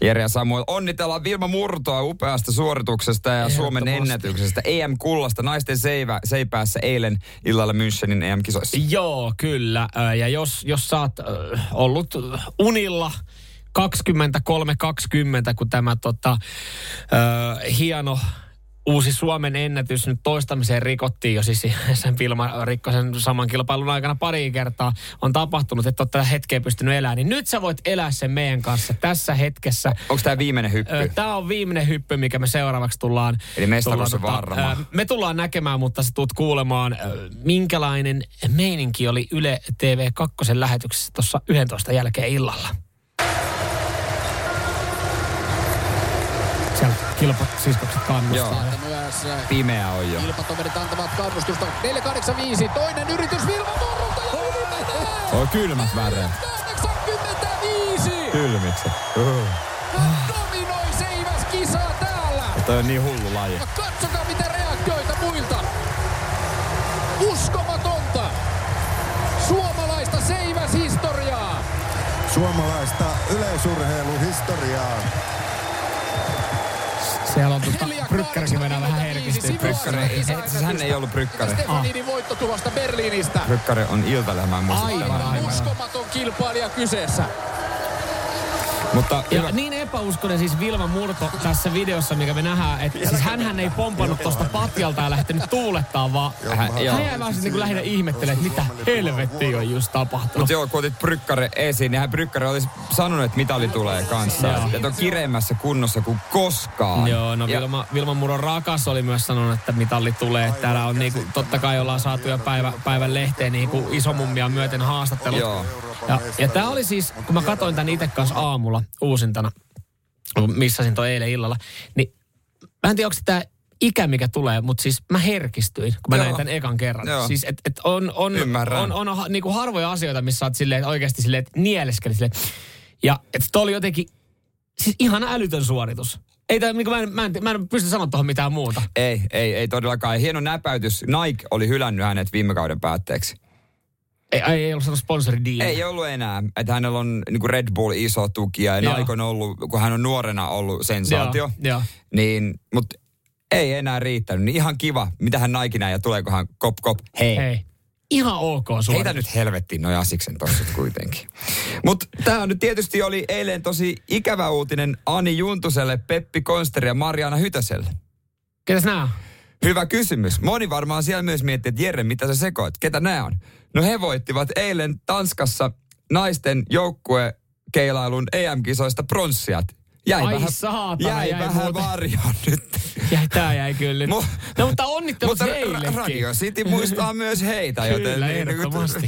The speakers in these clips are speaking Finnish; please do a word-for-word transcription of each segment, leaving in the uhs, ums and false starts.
Jere ja Samuel, onnitellaan Vilma Murtoa upeasta suorituksesta ja Suomen ennätyksestä. E M-kullasta naisten seivä, seipäässä eilen illalla Münchenin E M-kisoissa. Joo, kyllä. Ja jos, jos sä oot ollut unilla kaksikymmentäkolme kaksikymmentä, kun tämä tota, ö, hieno uusi Suomen ennätys nyt toistamiseen rikottiin jo, siis sen Vilma rikkoi sen saman kilpailun aikana pari kertaa, on tapahtunut, että olet tätä hetkeä pystynyt elämään, niin nyt sä voit elää sen meidän kanssa tässä hetkessä. Onko tämä viimeinen hyppy? Tämä on viimeinen hyppy, mikä me seuraavaksi tullaan. Eli mestaruus on varma. Me tullaan näkemään, mutta sä tulet kuulemaan, minkälainen meininki oli Yle T V kaksi lähetyksessä tuossa yksitoista jälkeen illalla. Kilpasiskokset kannustaa. Pimeä on jo. Kilpatoverit antavat kannustusta. neljä kahdeksan viisi. Toinen yritys Vilma Murto ja ylitetään! On kylmät väreet. kahdeksankymmentäviisi! Kylmiksi. Uh. Dominoi seiväs kisaa täällä. Toi on niin hullu laji. Katsokaa mitä reaktioita muilta. Uskomatonta. Suomalaista seiväshistoriaa. Suomalaista yleisurheiluhistoriaa. Siellä on tuota prykkärikin mennä vähän herkistyä. Hän ei ollut prykkäri. Stefaninin voitto tuhosta Berliinistä. Prykkäri on iltalehmään musiittava. Aivan uskomaton kilpailija kyseessä. Mutta ja hyvä. Niin epäuskoinen siis Vilma Murto tässä videossa, mikä me nähdään, että siis hänhän ei pompannut tosta patjalta ja lähtenyt tuulettaa, vaan hän jäi vaan sitten niin lähinnä ihmettelee, että mitä helvettiä on just tapahtunut. Mutta joo, kun otit prykkare esiin, niin hän prykkare olisi sanonut, että mitali tulee kanssa. Että on kireemmässä kunnossa kuin koskaan. Joo, no Vilma, Vilma Murron rakas oli myös sanonut, että mitali tulee. Täällä on niinku, totta kai ollaan saatu jo päivä, päivän lehteen niinku isomummia myöten haastattelut. Joo. Ja, ja tää oli siis, kun mä katsoin tän ite kanssa aamulla, uusintana, missasin toi eilen illalla, niin mä en tiedä, onko tämä ikä, mikä tulee, mutta siis mä herkistyin, kun mä Joo. näin tämän ekan kerran. Joo. Siis et, et on, on, on, on, on niinku harvoja asioita, missä oot silleen, oikeasti silleen, että nieleskeli silleen. Ja että toi oli jotenkin, siis ihan älytön suoritus. Ei tää, niin mä, en, mä, en, mä en pysty sanoa tuohon mitään muuta. Ei, ei, ei todellakaan. Hieno näpäytys. Nike oli hylännyt hänet viime kauden päätteeksi. Ei, ei ollut sellaista sponsoridiilia. Ei ollut enää. Että hänellä on niin kuin Red Bull iso tuki ja Nike on ollut, kun hän on nuorena ollut sensaatio. Joo, jo. Niin, mutta ei enää riittänyt. Niin ihan kiva, mitä hän Nike näin ja tuleekohan kop kop. Hei. Hei. Ihan ok suoraan. Heitä nyt helvettiin noi Asiksen tossut kuitenkin. Mutta tämä nyt tietysti oli eilen tosi ikävä uutinen Anni Juntuselle, Peppi Konsteri ja Marjaana Hytöselle. Ketäs nämä on? Hyvä kysymys. Moni varmaan siellä myös miettii, että Jere, mitä sä sekoit? Ketä nämä on? No he voittivat eilen Tanskassa naisten joukkuekeilailun E M-kisoista pronssiat. Jäi Ai vähän, saatana, jäi, jäi vähän varjoon nyt. Jäi, tää jäi kyllä nyt. No mutta onnittelut heillekin. Mutta Radio City muistaa myös heitä. Joten kyllä, ehdottomasti.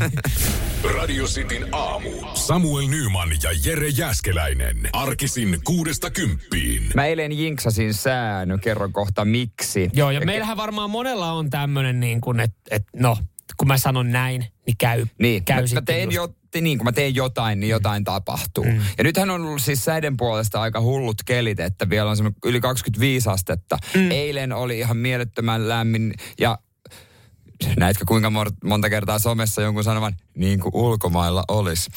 Radio Cityn aamu. Samuel Nyman ja Jere Jääskeläinen. Arkisin kuudesta kymppiin. Mä eilen jinksasin sään, no kerron kohta miksi. Joo, ja meillähän varmaan monella on tämmönen niin kuin, että et, no, kun mä sanon näin, niin käy, niin. käy mä, sitten. Mä teen jo, niin, kun mä teen jotain, niin jotain mm. tapahtuu. Mm. Ja nythän on ollut siis säiden puolesta aika hullut kelit, että vielä on semmoinen yli kaksikymmentäviisi astetta. Mm. Eilen oli ihan mielettömän lämmin ja näetkö kuinka monta kertaa somessa jonkun sanovan, niin kuin ulkomailla olisi.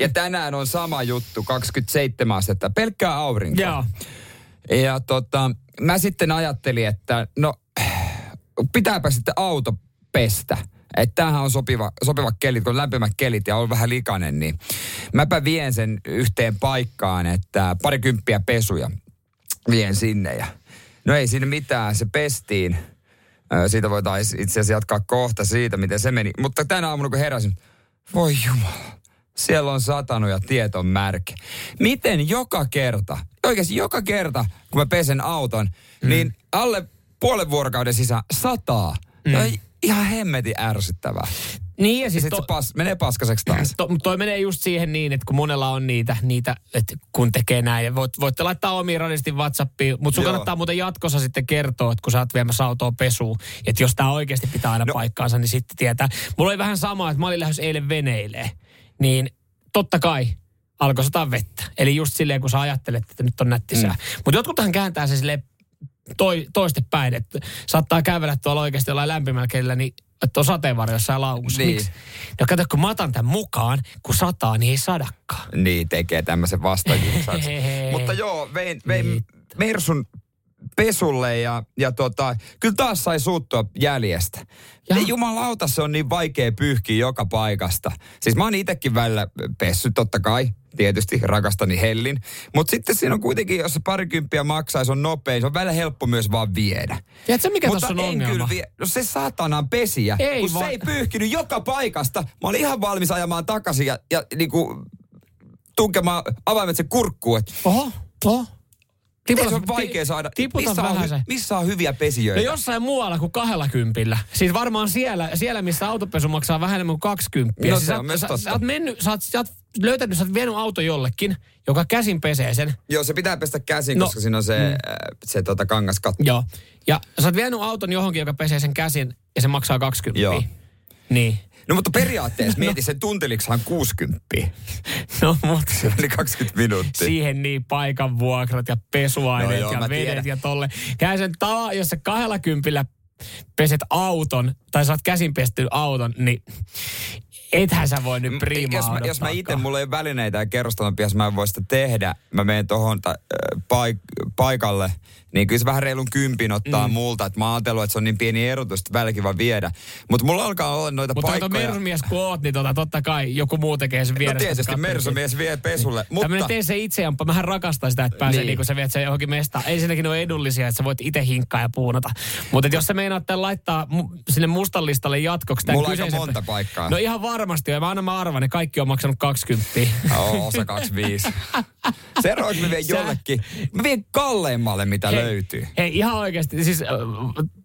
Ja tänään on sama juttu, kaksikymmentäseitsemän astetta, pelkkää aurinkoa. Ja tota, mä sitten ajattelin, että no pitääpä sitten auto pestä. Että tämähän on sopiva, sopiva kelit, kun on lämpimät kelit ja on vähän likainen, niin mäpä vien sen yhteen paikkaan, että parikymppiä pesuja vien sinne. Ja no ei siinä mitään, se pestiin. Siitä voitaisiin itse asiassa jatkaa kohta siitä, miten se meni. Mutta tänä aamuna kun heräsin, voi jumala, siellä on satanut ja tiet on märkä. Miten joka kerta, oikeasti joka kerta, kun mä pesen auton, mm. niin alle puolen vuorokauden sisään sataa. Mm. Ihan hemmetin ärsyttävää. Niin ja siis to, se pas, menee paskaseksi taas. To, toi menee just siihen niin, että kun monella on niitä, niitä että kun tekee näin. Ja voit, voitte laittaa omiin radistin WhatsAppiin, mutta sun Joo. kannattaa muuten jatkossa sitten kertoa, että kun sä oot viemässä autoa pesuun. Että jos tää oikeasti pitää aina no. paikkaansa, niin sitten tietää. Mulla oli vähän sama, että mä olin lähes eilen veneilee. Niin totta kai alkoi sataa vettä. Eli just silleen, kun sä ajattelet, että nyt on nättisää. Mm. Mutta jotkuthan kääntää se silleen toi, toistepäin, että saattaa kävellä tuolla oikeasti jollain lämpimällä kelillä, niin että on sateenvarjo jossain laukussa. Niin. Miksi? No kato, kun mä otan tämän mukaan, kun sataa, niin ei sadakaan. Niin, tekee tämmöisen vastajuuksaksi. Mutta joo, vein, vein Mersun pesulle ja, ja tota, kyllä taas sai suuttua jäljestä. Ne jumalauta, se on niin vaikea pyyhkiä joka paikasta. Siis mä oon itsekin välillä pessyt, totta kai. Tietysti rakastani hellin. Mutta sitten siinä on kuitenkin, jos se parikymppiä maksaa, se on nopein. Se on välillä helppo myös vaan viedä. Tiedätkö, mikä tuossa on ongelma? Vie... No se satanan pesiä. Ei kun vaan... se ei pyyhkinyt joka paikasta. Mä olin ihan valmis ajamaan takaisin ja, ja niinku tunkemaan avaimet sen kurkkuun. Et... Oho, oho. Tiputa, se on vaikea saada. Missä on, hy- missä on hyviä pesijöitä? No jossain muualla kuin kahdella kympillä. Siis varmaan siellä, siellä missä autopesu maksaa vähän enemmän kuin kaksikymppiä. No se on myös totta. Sä oot mennyt, sä oot, sä oot löytänyt, sä oot vienyt auto jollekin, joka käsin pesee sen. Joo, se pitää pestä käsin, no, koska siinä on se, mm. äh, se tota, kangaskatto. Joo. Ja sä oot vienyt auton johonkin, joka pesee sen käsin ja se maksaa kaksikymmentä. Joo. Niin. No mutta periaatteessa mieti, no. sen tunteliksahan kuusikymmentä. No mutta. Se oli kaksikymmentä minuuttia. Siihen niin paikan vuokrat ja pesuaineet no, joo, ja vedet tiedän. Ja tolle. Käy sen tala, jos sä kahdella kympillä peset auton, tai saat käsin pesty auton, niin ethän sä voi nyt priimaa odottaa. Jos mä itse, mulla ei ole välineitä ja kerrostalopiassa, mä en voi sitä tehdä. Mä menen tohon ta, paik- paikalle, niin kyllä se vähän reilun kympin ottaa mm. multa. Että mä oon ajatellut, että se on niin pieni erotus, että välikin vaan viedä. Mutta mulla alkaa olla noita Mut paikkoja. Mutta mersumies kun oot, niin tota, totta kai joku muu tekee sen vieressä. No tietysti mersumies vie pesulle. Niin. Mutta... Tämmöinen tee se itse, jonka mähän rakastan sitä, että pääsee niin, niin kun sä viet sen johonkin mestaan. Ensinnäkin ne on edullisia, että sä voit itse hinkkaa ja puunata. Mutta jos sä meinaat tämän laittaa sinne mustan listalle jatkoksi. Mulla aika monta paikkaa. No ihan varmasti. Ja mä annan mä arvan, ne kaikki on maksanut kaksikymmentä. Joo, osa kaksikymmentäviisi. Se rois mä vien jollekin. Mä vien kalleimmalle, mitä hei, löytyy. Hei, ihan oikeasti. Siis,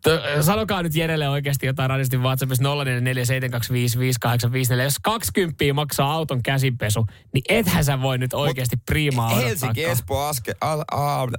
t- sanokaa nyt Jerelle oikeasti jotain radistin WhatsAppissa nolla neljä neljä seitsemän kaksi viisi viisi kahdeksan viisi neljä. Jos kaksikymmentä maksaa auton käsipesu, niin ethän sä voi nyt oikeasti priimaa odottaa. Helsinki Espoo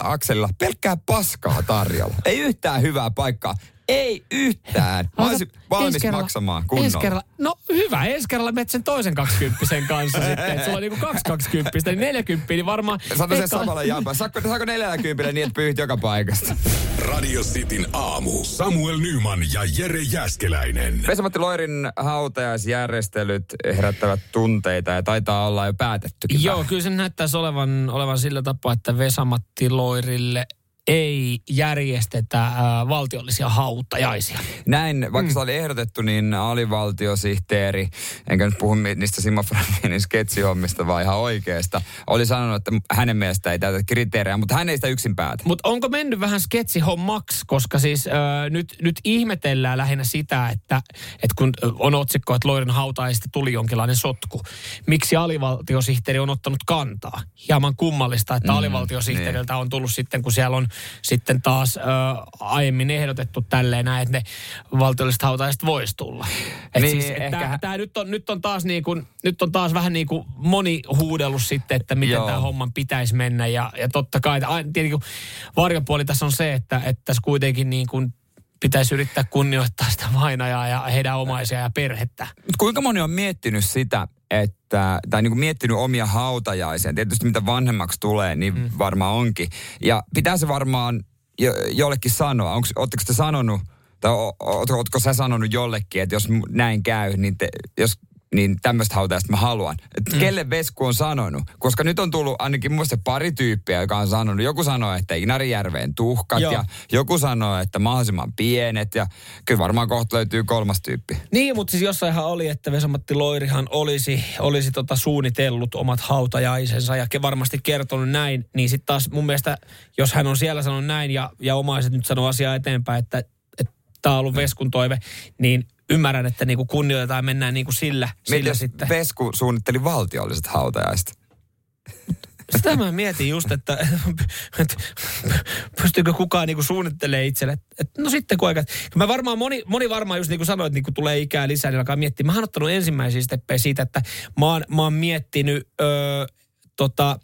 akselilla pelkkää paskaa tarjolla. Ei yhtään hyvää paikkaa. Ei yhtään. Mä olisin valmis kerralla, maksamaan kunnolla. Kerralla, no hyvä, ensi kerralla menet sen toisen kaksikymppisen kanssa sitten. Että sulla on niinku kaksi kaksikymppistä, niin neljäkymppiä, niin varmaan... Sano sen samalla jampa. Saako, saako neljäkymppiä niin, että pyyhit joka paikasta? Radio Cityn aamu. Samuel Nyman ja Jere Jääskeläinen. Vesa-Matti Loirin hautajaisjärjestelyt herättävät tunteita ja taitaa olla jo päätettykin. Joo, vähän. Kyllä se näyttäisi olevan, olevan sillä tapaa, että Vesa-Matti Loirille... ei järjestetä äh, valtiollisia hautajaisia. Näin, vaikka mm. se oli ehdotettu, niin alivaltiosihteeri, enkä nyt puhu niistä Simo Frankinin sketsihommista, vaan ihan oikeasta, oli sanonut, että hänen mielestä ei täytä kriteerejä, mutta hän ei sitä yksin päätä. Mutta onko mennyt vähän sketsihommaksi, koska siis äh, nyt, nyt ihmetellään lähinnä sitä, että et kun on otsikko, että Loirin hautajaisista tuli jonkinlainen sotku, miksi alivaltiosihteeri on ottanut kantaa? Hieman kummallista, että mm, alivaltiosihteeriltä niin. on tullut sitten, kun siellä on sitten taas ö, aiemmin ehdotettu tälleen näin, että ne valtiolliset hautajaiset voisi tulla. Niin, siis, ehkä... Tämä nyt on, nyt, on taas niin kuin, nyt on taas vähän niin kuin moni huudellut sitten, että miten tämä homman pitäisi mennä. Ja, ja totta kai, tietenkin varjopuoli tässä on se, että, että tässä kuitenkin niin kuin pitäisi yrittää kunnioittaa sitä vainajaa ja heidän omaisia ja perhettä. Kuinka moni on miettinyt sitä, että, tai niin kuin miettinyt omia hautajaisia, tietysti mitä vanhemmaksi tulee, niin mm. varmaan onkin. Ja pitää se varmaan jo, jollekin sanoa. Oletteko te sanonut, tai ootko sä sanonut jollekin, että jos näin käy, niin, te, jos, niin tämmöistä hautajasta mä haluan. Mm. Kelle Vesku on sanonut? Koska nyt on tullut ainakin muista pari tyyppiä, joka on sanonut. Joku sanoo, että Inarijärveen tuhkat, Joo. ja joku sanoo, että mahdollisimman pienet, ja kyllä varmaan kohta löytyy kolmas tyyppi. Niin, mutta siis jossainhan oli, että Vesa-Matti Loirihan olisi, olisi tota suunnitellut omat hautajaisensa, ja varmasti kertonut näin, niin sitten taas mun mielestä, jos hän on siellä sanonut näin, ja, ja omaiset nyt sanoo asiaa eteenpäin, että tämä on ollut Veskun toive, niin ymmärrän, että niinku kunnioitetaan ja mennään niinku sillä, sillä sitten. Vesku suunnitteli valtiolliset hautajaiset? Sitä mä mietin just, että, että pystyykö kukaan niinku suunnittelemaan itselle. Että, no sitten kun aika... Mä varmaan, moni, moni varmaan just niin kuin sanoit, niin kun tulee ikää lisää, niin alkaa miettiä. Mä oon ottanut ensimmäisiä steppejä siitä, että mä oon, mä oon miettinyt öö, tota,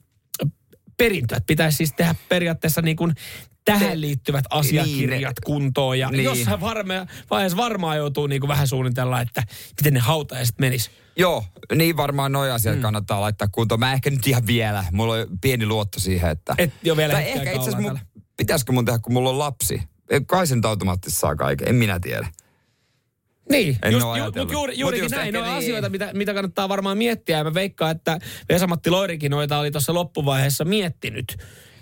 perintöä. Että pitäisi siis tehdä periaatteessa niin kuin... Tähän liittyvät asiakirjat niin, kuntoon ja niin. Jossain varme, vaiheessa varmaan joutuu niin kuin vähän suunnitella, että miten ne hautajaiset menis. Joo, niin varmaan noi asiat mm. kannattaa laittaa kuntoon. Mä ehkä nyt ihan vielä, mulla on pieni luotto siihen, että... Et jo vielä tai ehkä itse asiassa pitäisikö mun tehdä, kun mulla on lapsi? Kai sen automaattisesti saa kaiken, en minä tiedä. Niin, just, ju, mutta juuri, juurikin mut näin. Ne on niin. asioita, mitä, mitä kannattaa varmaan miettiä. Ja mä veikkaan, että Vesa-Matti Loirikin noita oli tuossa loppuvaiheessa miettinyt.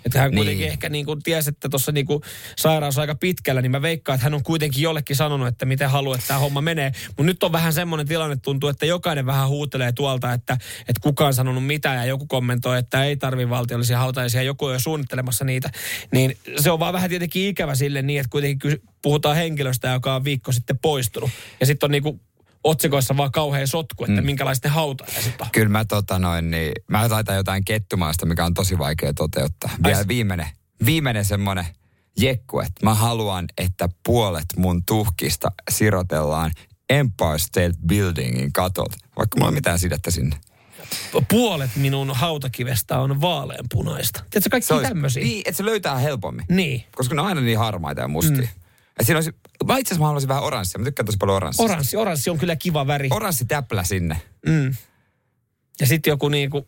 Että hän kuitenkin niin. ehkä niin kuin tiesi, että tuossa niin kuin sairaus on aika pitkällä, niin mä veikkaan, että hän on kuitenkin jollekin sanonut, että miten haluaa, että tämä homma menee. Mutta nyt on vähän semmoinen tilanne, tuntuu, että jokainen vähän huutelee tuolta, että, että kukaan sanonut mitään ja joku kommentoi, että ei tarvitse valtiollisia hautajaisia, joku on jo suunnittelemassa niitä. Niin se on vaan vähän tietenkin ikävä sille niin, että kuitenkin puhutaan henkilöstä, joka on viikko sitten poistunut. Ja sitten on niin kuin otsikoissa vaan kauhea sotku, että mm. minkälaisten hautajaiset on. Kyllä mä tota noin, niin mä taitan jotain kettumaasta, mikä on tosi vaikea toteuttaa. Vielä viimeinen, viimeinen semmoinen jekku, että mä haluan, että puolet mun tuhkista sirotellaan Empire State Buildingin katolta, vaikka mulla ei ole mitään sidettä sinne. Puolet minun hautakivestä on vaaleanpunaista. Tiedätkö kaikki tämmöisiä? Niin, että se löytää helpommin. Niin. Koska ne on aina niin harmaita ja mustia. Mm. Siinä olisi, mä itse asiassa mä haluaisin vähän oranssia. Mä tykkään tosi paljon oranssista. Oranssi, oranssi on kyllä kiva väri. Oranssi täplä sinne. Mm. Ja sitten joku niinku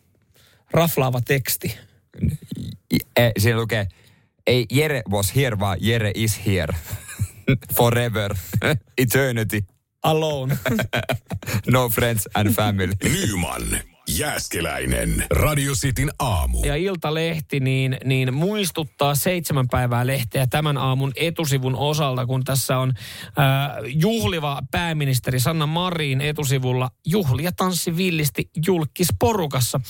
raflaava teksti. Siinä lukee, ei Jere was here, vaan Jere is here. Forever. Eternity. Alone. No friends and family. Nyman. Jääskeläinen. Radio Cityn aamu. Ja Iltalehti niin, niin muistuttaa seitsemän päivää lehteä tämän aamun etusivun osalta, kun tässä on äh, juhliva pääministeri Sanna Marin etusivulla. Juhlia tanssi villisti julkisporukassa.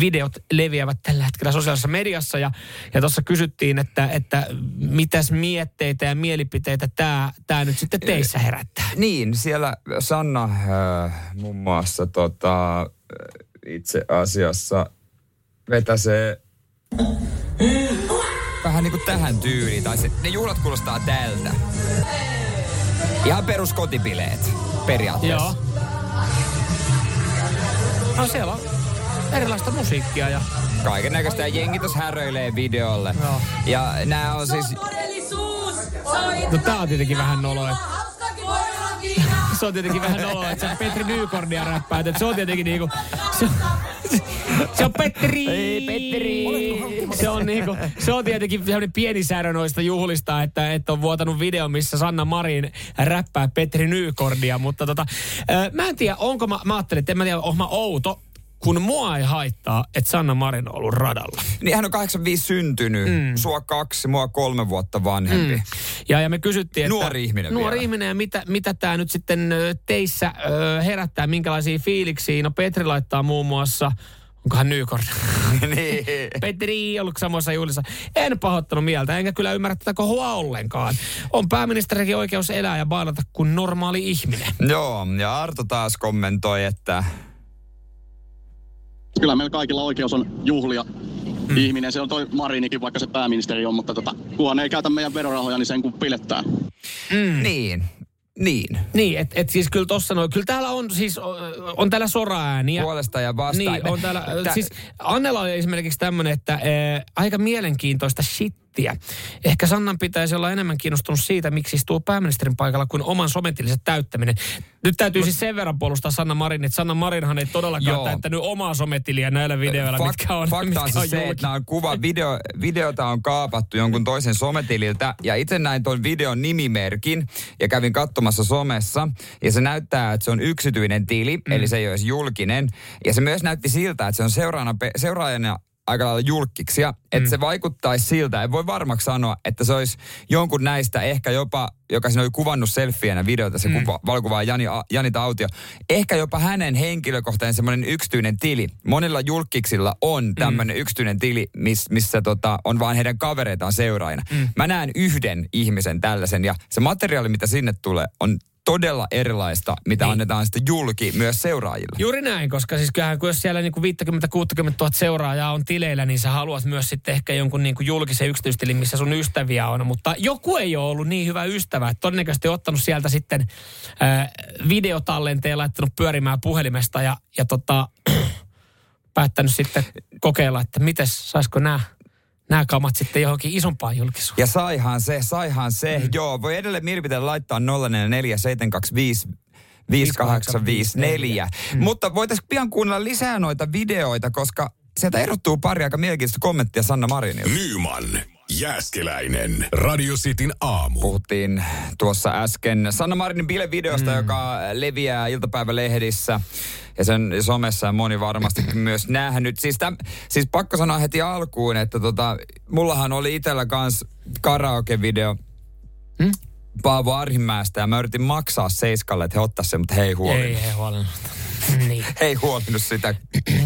Videot leviävät tällä hetkellä sosiaalisessa mediassa ja, ja tuossa kysyttiin, että, että mitäs mietteitä ja mielipiteitä tämä tää nyt sitten teissä herättää. Niin, siellä Sanna äh, muun muassa tota... itse asiassa vetäsee vähän niinku tähän tyyliin. Tai se, ne juhlat kuulostaa tältä. Ihan perus kotibileet periaatteessa. Joo. No siellä on erilaista musiikkia ja... kaiken näköistä ja jengi tossa häröilee videolle. Joo. Ja nää on siis... No tää on tietenkin vähän noloa. Se on tietenkin vähän noloa, että se on Petri Nygårdia räppää, että se on tietenkin niinku... Se on, se on Petri! Ei, Petri! Se on niinku, se on tietenkin sellainen pieni särö noista juhlista, että, että on vuotanut video, missä Sanna Marin räppää Petri Nygårdia, mutta tota... Mä en tiedä, onko mä... Mä ajattelin, että en mä tiedä, onko mä outo, kun mua ei haittaa, että Sanna Marin on ollut radalla. Niin hän on kahdeksankymmentäviisi syntynyt, mm. sua kaksi, mua kolme vuotta vanhempi. Mm. Ja, ja me kysyttiin, että... Nuori ihminen Nuori vielä. ihminen ja mitä, mitä tää nyt sitten teissä ö, herättää, minkälaisia fiiliksiä. No Petri laittaa muun muassa... Onkohan Nygård? Niin. Petri, ollutko samoissa juhlissa? En pahoittanut mieltä, enkä kyllä ymmärrä tätä kohoa ollenkaan. On pääministerikin oikeus elää ja bailata kuin normaali ihminen. Joo, ja Arto taas kommentoi, että... Kyllä meillä kaikilla oikeus on juhlia. Mm. Ihminen, se on toi Marinikin, vaikka se pääministeri on, mutta tota, kunhan ei käytä meidän verorahoja, niin sen kun pilettää. Mm. Niin, niin. Niin, että et siis kyllä tossa noin, kyllä täällä on siis, on täällä soraääniä. Puolesta ja vastaan. Niin, on täällä, Tää... siis Annella oli esimerkiksi tämmönen, että eh, aika mielenkiintoista shittiä. Ehkä Sannan pitäisi olla enemmän kiinnostunut siitä, miksi istuu pääministerin paikalla, kuin oman sometilisen täyttäminen. Nyt täytyy no, siis sen verran puolustaa Sanna Marin, että Sanna Marinhan ei todellakaan joo. täyttänyt omaa sometiliä näillä videoilla, Fak, mitkä on. Fakta mitkä on siis se, että nämä on kuva, video, videota on kaapattu jonkun toisen sometililtä, ja itse näin tuon videon nimimerkin, ja kävin katsomassa somessa, ja se näyttää, että se on yksityinen tili, mm. eli se ei ole edes julkinen, ja se myös näytti siltä, että se on seuraajana, seuraajana aika lailla julkkiksia, että mm. se vaikuttaisi siltä. En voi varmaksi sanoa, että se olisi jonkun näistä, ehkä jopa, joka siinä oli kuvannut selfienä videota, se mm. kuva, valokuvaa Jani, Janita Autio, ehkä jopa hänen henkilökohtainen semmoinen yksityinen tili. Monilla julkkiksilla on tämmöinen mm. yksityinen tili, miss, missä tota, on vaan heidän kavereitaan seuraajina. Mm. Mä näen yhden ihmisen tällaisen, ja se materiaali, mitä sinne tulee, on todella erilaista, mitä niin. annetaan sitten julki myös seuraajille. Juuri näin, koska siis kyllähän kun jos siellä niinku viisikymmentä kuusikymmentä tuhatta seuraajaa on tileillä, niin sä haluat myös sitten ehkä jonkun niinku julkisen yksityistilin, missä sun ystäviä on. Mutta joku ei ole ollut niin hyvä ystävä, että todennäköisesti ottanut sieltä sitten äh, videotallenteen, laittanut pyörimään puhelimesta ja, ja tota, päättänyt sitten kokeilla, että mites, saisiko nää? Nämä kamat sitten johonkin isompaan julkisuuteen. Ja saihan se, saihan se. Mm. Joo, voi edelleen mielipiteellä laittaa nolla neljä neljä seitsemän kaksi viisi viisi kahdeksan viisi neljä. Mm. Mutta voitaisiin pian kuunnella lisää noita videoita, koska sieltä erottuu pari aika mielenkiintoista kommenttia Sanna Marinilta. Nyman, Jääskeläinen, Radio Cityn aamu. Puhuttiin tuossa äsken Sanna Marinin bilevideosta, mm. joka leviää iltapäivälehdissä. Ja sen somessa moni varmasti myös nähnyt. Siis, täm, siis pakko sanoa heti alkuun, että tota, mullahan oli itsellä kans karaoke-video hmm? Paavo Arhinmäestä. Ja mä yritin maksaa Seiskalle, että he ottais sen, mutta he ei huolinut. Ei, he ei huolinut. Niin. He ei huolinut sitä.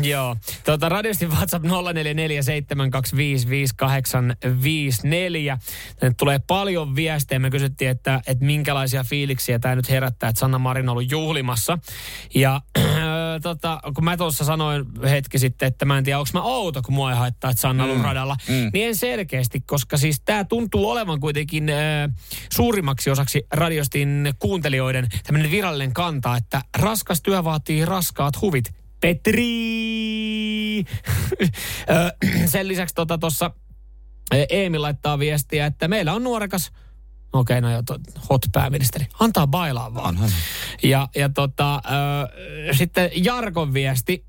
Joo. Tuota, radiosti WhatsApp nolla neljä neljä seitsemän kaksi viisi viisi kahdeksan viisi neljä. Tänne tulee paljon viestejä. Me kysyttiin, että, että minkälaisia fiiliksiä tämä nyt herättää, että Sanna Marin on ollut juhlimassa. Ja... Tota, kun mä tuossa sanoin hetki sitten, että mä en tiedä, onko mä outo, kun mua ei haittaa, että Sanna on mm. radalla, mm. niin en selkeästi, koska siis tää tuntuu olevan kuitenkin äh, suurimmaksi osaksi Radiostin kuuntelijoiden tämmönen virallinen kanta, että raskas työ vaatii raskaat huvit. Petri! Sen lisäksi tota tossa Eemi laittaa viestiä, että meillä on nuorekas Okei, okay, no jo, hot pääministeri. Antaa bailaa vaan. Anhan. Ja, ja tota, äh, sitten Jarkon viesti.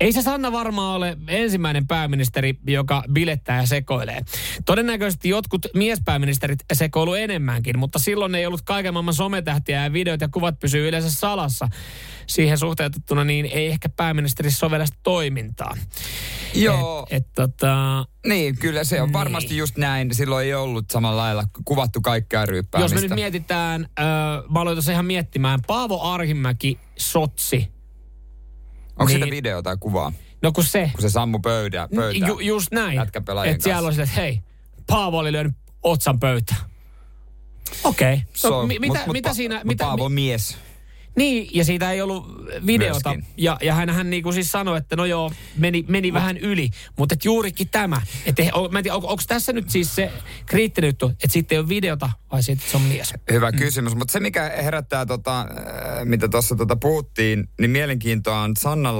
Ei se Sanna varmaan ole ensimmäinen pääministeri, joka bilettää ja sekoilee. Todennäköisesti jotkut miespääministerit sekoilu enemmänkin, mutta silloin ei ollut kaiken maailman sometähtiä ja videot ja kuvat pysyy yleensä salassa. Siihen suhteutettuna niin ei ehkä pääministeri sovella toimintaa. Joo. Et, et, tota... Niin, kyllä se on varmasti niin. just näin. Silloin ei ollut samalla lailla kuvattu kaikkea ryyppäämistä. Jos me nyt mietitään, äh, mä aloin tuossa ihan miettimään, Paavo Arhinmäki, Sotsi. Onko niin. sitä videota tai kuvaa? No kun se. Kun se sammu pöydää. pöydää ju, just näin. Että siellä on sitä, että hei, Paavo oli lyönyt otsan pöytään. Okei. Okay. So, no, mi, mitä, mut, mitä mut, siinä... Pa, mitä, Paavo on mies. Niin, ja siitä ei ollut videota. Myöskin. Ja, ja hänhän niinku siis sanoi, että no joo, meni, meni vähän yli. Mutta juurikin tämä. Että mä en tiedä, on, onko tässä nyt siis se kriittinen juttu, että siitä ei ole videota vai siitä, se on mies? Hyvä mm. kysymys. Mutta se, mikä herättää, tota, mitä tuossa tota puhuttiin, niin mielenkiintoa on Sanna,